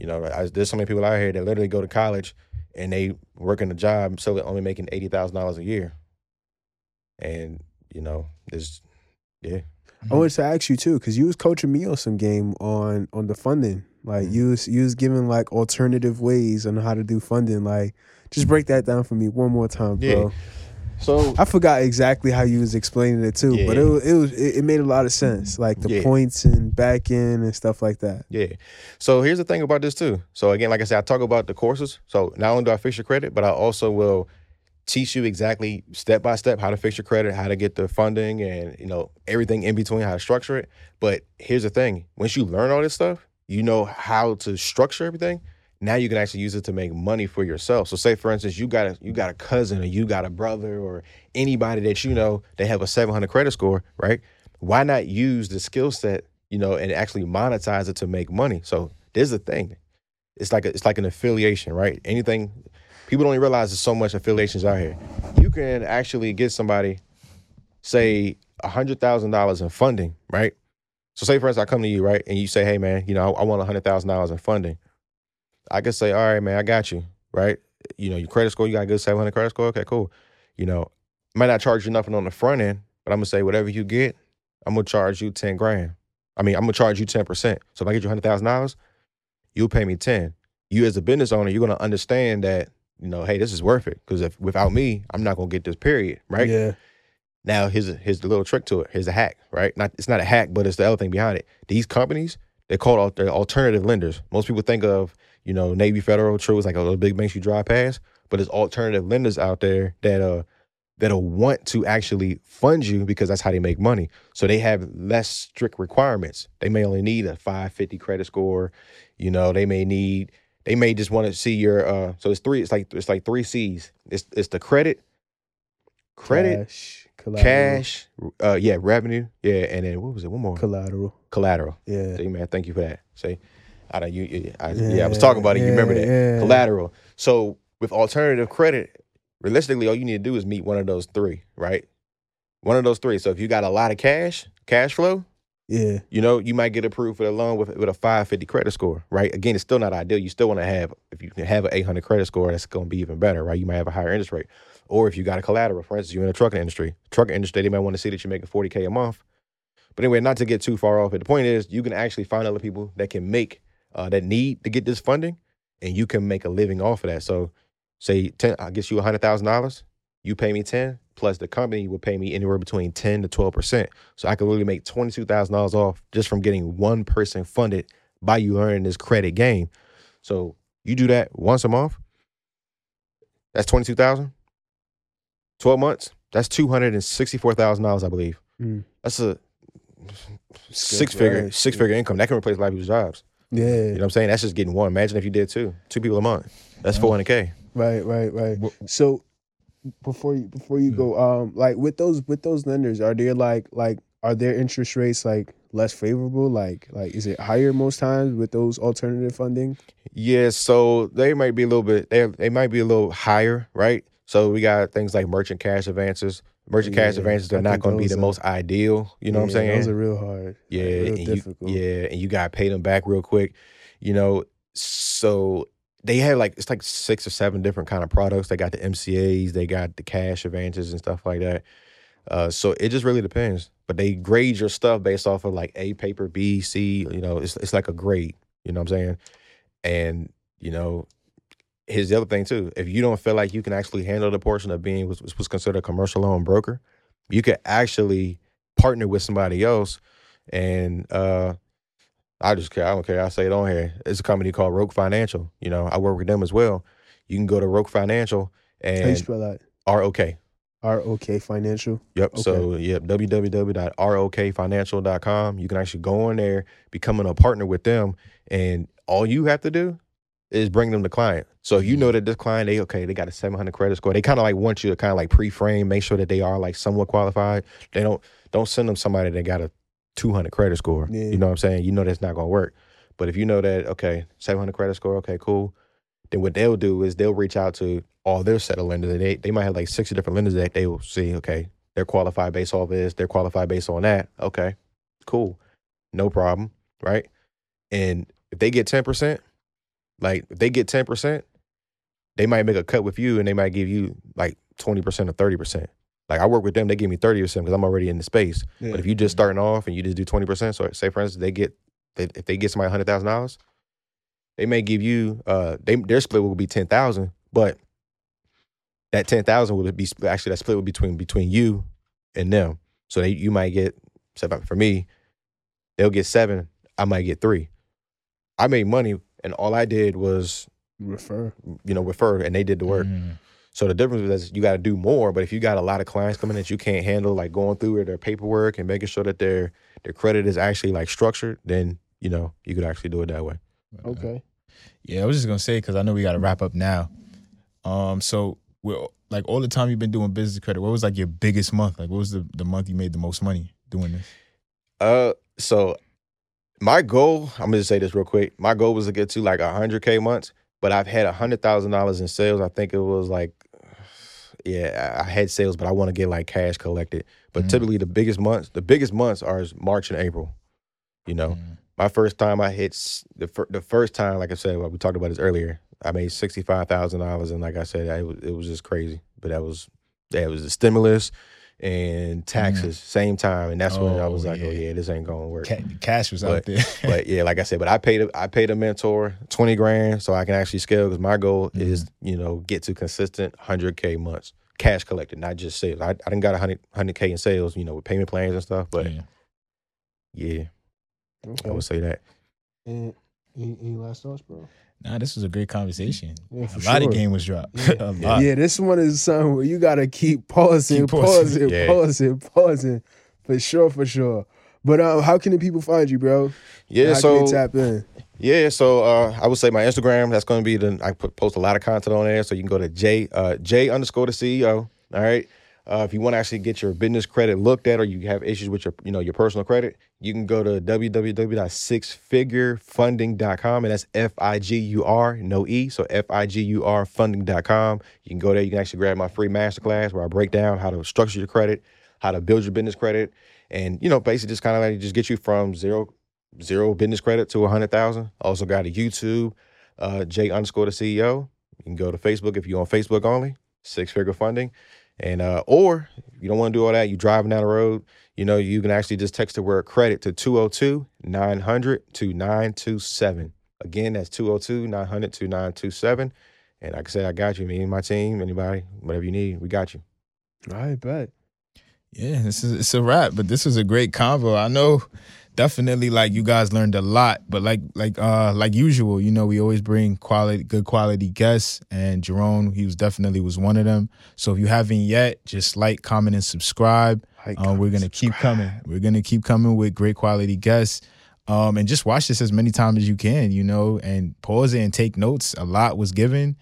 you know, I, there's so many people out here that literally go to college and they work in a job so they're only making eighty thousand dollars a year. And, you know, there's, yeah. I wanted to ask you, too, because you was coaching me on some game on on the funding. Like, mm-hmm. you, was, you was giving, like, alternative ways on how to do funding. Like, just break that down for me one more time, bro. Yeah. So I forgot exactly how you was explaining it, too. Yeah. But it was, it was it made a lot of sense, like the yeah. points and back end and stuff like that. Yeah. So here's the thing about this, too. So, again, like I said, I talk about the courses. So not only do I fix your credit, but I also will teach you exactly step by step how to fix your credit, how to get the funding, and, you know, everything in between, how to structure it. But here's the thing. Once you learn all this stuff, you know how to structure everything. now you can actually use it to make money for yourself. So say, for instance, you got a, you got a cousin or you got a brother or anybody that you know, they have a seven hundred credit score, right? Why not use the skill set, you know, and actually monetize it to make money? So there's the thing. It's like a, it's like an affiliation, right? Anything, people don't even realize there's so much affiliations out here. You can actually get somebody, say, one hundred thousand dollars in funding, right? So say, for instance, I come to you, right? And you say, hey, man, you know, I, I want one hundred thousand dollars in funding. I could say, all right, man, I got you, right? You know, your credit score, you got a good seven hundred credit score? Okay, cool. You know, might not charge you nothing on the front end, but I'm going to say whatever you get, I'm going to charge you ten grand. I mean, I'm going to charge you ten percent. So if I get you one hundred thousand dollars, you'll pay me ten. You as a business owner, you're going to understand that, you know, hey, this is worth it, because if without me, I'm not going to get this period, right? Yeah. Now, here's, here's the little trick to it. Here's the hack, right? Not It's not a hack, but it's the other thing behind it. These companies, they're called they're alternative lenders. Most people think of, you know, Navy Federal, Truist, like those big banks you drive past, but there's alternative lenders out there that uh that'll want to actually fund you because that's how they make money. So they have less strict requirements. They may only need a five fifty credit score. You know, they may need, they may just want to see your, uh, so it's three, it's like, it's like three C's. It's it's the credit, credit, cash, cash uh, yeah, revenue, yeah, and then what was it? One more. Collateral. Collateral. Yeah. See, man, thank you for that. See? I don't, you, I, yeah, yeah, I was talking about it. Yeah, you remember that. Yeah. Collateral. So with alternative credit, realistically, all you need to do is meet one of those three, right? One of those three. So if you got a lot of cash, cash flow, yeah, you know, you might get approved for the loan with with a five fifty credit score, right? Again, it's still not ideal. You still want to have, if you can have an eight hundred credit score, that's going to be even better, right? You might have a higher interest rate. Or if you got a collateral, for instance, you're in the trucking industry. Trucking industry, they might want to see that you're making forty K a month. But anyway, not to get too far off it, the point is you can actually find other people that can make Uh, that need to get this funding, and you can make a living off of that. So say ten, I guess you one hundred thousand dollars, you pay me ten, plus the company will pay me anywhere between ten to twelve percent. So I can really make twenty-two thousand dollars off just from getting one person funded by you earning this credit game. So you do that once a month, that's twenty-two thousand dollars. twelve months, that's two hundred sixty-four thousand dollars, I believe. Mm. That's a six-figure, right. six-figure yeah. income. That can replace a lot of people's jobs. Yeah, you know what I'm saying? That's just getting one. Imagine if you did two, two people a month. That's four hundred K. Right, right, right. So before you before you go, um, like with those with those lenders, are there like like are their interest rates like less favorable? Like like is it higher most times with those alternative funding? Yeah, so they might be a little bit they they might be a little higher, right? So we got things like merchant cash advances. Merchant yeah, cash advances are not going to be the are, most ideal. You know yeah, what I'm saying? Those are real hard. Yeah. Like, real and difficult. You, yeah. And you got to pay them back real quick. You know, so they have like, it's like six or seven different kind of products. They got the M C As. They got the cash advances and stuff like that. Uh, so it just really depends. But they grade your stuff based off of like A paper, B, C. You know, it's it's like a grade. You know what I'm saying? And, you know, here's the other thing, too. If you don't feel like you can actually handle the portion of being what's, what's considered a commercial loan broker, you could actually partner with somebody else. And uh, I just care. I don't care. I say it on here. It's a company called R O K Financial. You know, I work with them as well. You can go to R O K Financial and... How you spell that? R O K. R O K Financial? Yep. Okay. So, yep, w w w dot rok financial dot com. You can actually go in there, becoming a partner with them, and all you have to do is bring them the client. So if you know that this client, they okay, they got a seven hundred credit score. They kind of like want you to kind of like pre-frame, make sure that they are like somewhat qualified. They don't don't send them somebody that got a two hundred credit score. Yeah. You know what I'm saying? You know that's not going to work. But if you know that, okay, seven hundred credit score, okay, cool. Then what they'll do is they'll reach out to all their set of lenders. They, they might have like sixty different lenders that they will see, okay, they're qualified based on this, they're qualified based on that. Okay, cool. No problem, right? And if they get ten percent, like, if they get ten percent, they might make a cut with you and they might give you, like, twenty percent or thirty percent. Like, I work with them, they give me thirty percent because I'm already in the space. Yeah. But if you just starting off and you just do twenty percent, so say, for instance, they get, they, if they get somebody one hundred thousand dollars, they may give you, uh, they, their split will be ten thousand dollars, but that ten thousand dollars would be, actually, that split would be between, between you and them. So they, you might get, for me, they'll get seven, I might get three. I made money. And all I did was refer, you know, refer, and they did the work. Mm. So the difference is you got to do more. But if you got a lot of clients coming that you can't handle, like going through their paperwork and making sure that their their credit is actually like structured, then you know you could actually do it that way. Okay. Yeah, I was just gonna say, because I know we got to wrap up now. Um, so we're like all the time you've been doing business credit. What was like your biggest month? Like, what was the the month you made the most money doing this? Uh, so my goal, I'm gonna just say this real quick. My goal was to get to like one hundred K months, but I've had one hundred thousand dollars in sales. I think it was like, yeah, I had sales, but I want to get like cash collected. But mm. typically the biggest months, the biggest months are March and April. You know, mm. my first time I hit the fir- the first time, like I said, we talked about this earlier. I made sixty-five thousand dollars, and like I said, I, it was just crazy. But that was that was the stimulus and taxes, mm. same time, and that's oh, when I was like, yeah. oh yeah, this ain't gonna work. Ca- cash was but, out there, but yeah, like I said, but I paid a, I paid a mentor twenty grand so I can actually scale, because my goal mm. is, you know, get to consistent one hundred K months, cash collected, not just sales. I I didn't got one hundred K in sales, you know, with payment plans and stuff, but yeah, yeah okay. I would say that. And any, any last thoughts, bro? Nah, this was a great conversation. Yeah, a sure. lot of game was dropped. Yeah. yeah, this one is something where you got to keep pausing, keep pausing, pausing, yeah. pausing, pausing. For sure, for sure. But um, how can the people find you, bro? Yeah, how so... How can they tap in? Yeah, so uh, I would say my Instagram, that's going to be the... I put, post a lot of content on there, so you can go to J, uh, J underscore the C E O, all right? Uh, if you want to actually get your business credit looked at, or you have issues with your, you know, your personal credit, you can go to w w w dot six figure funding dot com, and that's F I G U R, no E, so F I G U R funding dot com. You can go there. You can actually grab my free masterclass where I break down how to structure your credit, how to build your business credit, and, you know, basically just kind of like just get you from zero, zero business credit to one hundred thousand. Also got a YouTube, uh, J underscore the C E O. You can go to Facebook if you're on Facebook only, Six Figure Funding. And uh, or you don't want to do all that, you driving down the road, you know, you can actually just text the word credit to two oh two, nine hundred, two nine two seven. Again, that's two oh two, nine hundred, two nine two seven. And like I said, I got you, me and my team, anybody, whatever you need, we got you. All right, bet. Yeah, this is it's a wrap, but this was a great convo. I know definitely like you guys learned a lot, but like like uh like usual, you know, we always bring quality good quality guests, and Jaron, he was definitely was one of them. So if you haven't yet, just like, comment, and subscribe. Like, um, we're gonna subscribe. keep coming. We're gonna keep coming with great quality guests. Um and just watch this as many times as you can, you know, and pause it and take notes. A lot was given.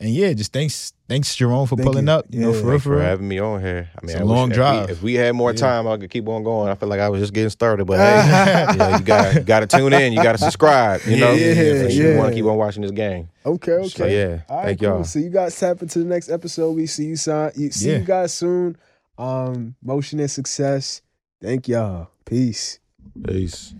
And yeah, just thanks, thanks Jaron for Thank pulling you. up. You yeah. know, for real, for, for having me on here. I mean, it's a long drive. If we, if we had more yeah. time, I could keep on going. I feel like I was just getting started, but hey, you know, you got you got to tune in. You got to subscribe. You know, yeah, yeah, so you yeah. want to keep on watching this game. Okay, okay, so, yeah. All right, Thank cool. y'all. So you guys tap into the next episode. We see you soon. See yeah. you guys soon. Um, Motion and Success. Thank y'all. Peace. Peace.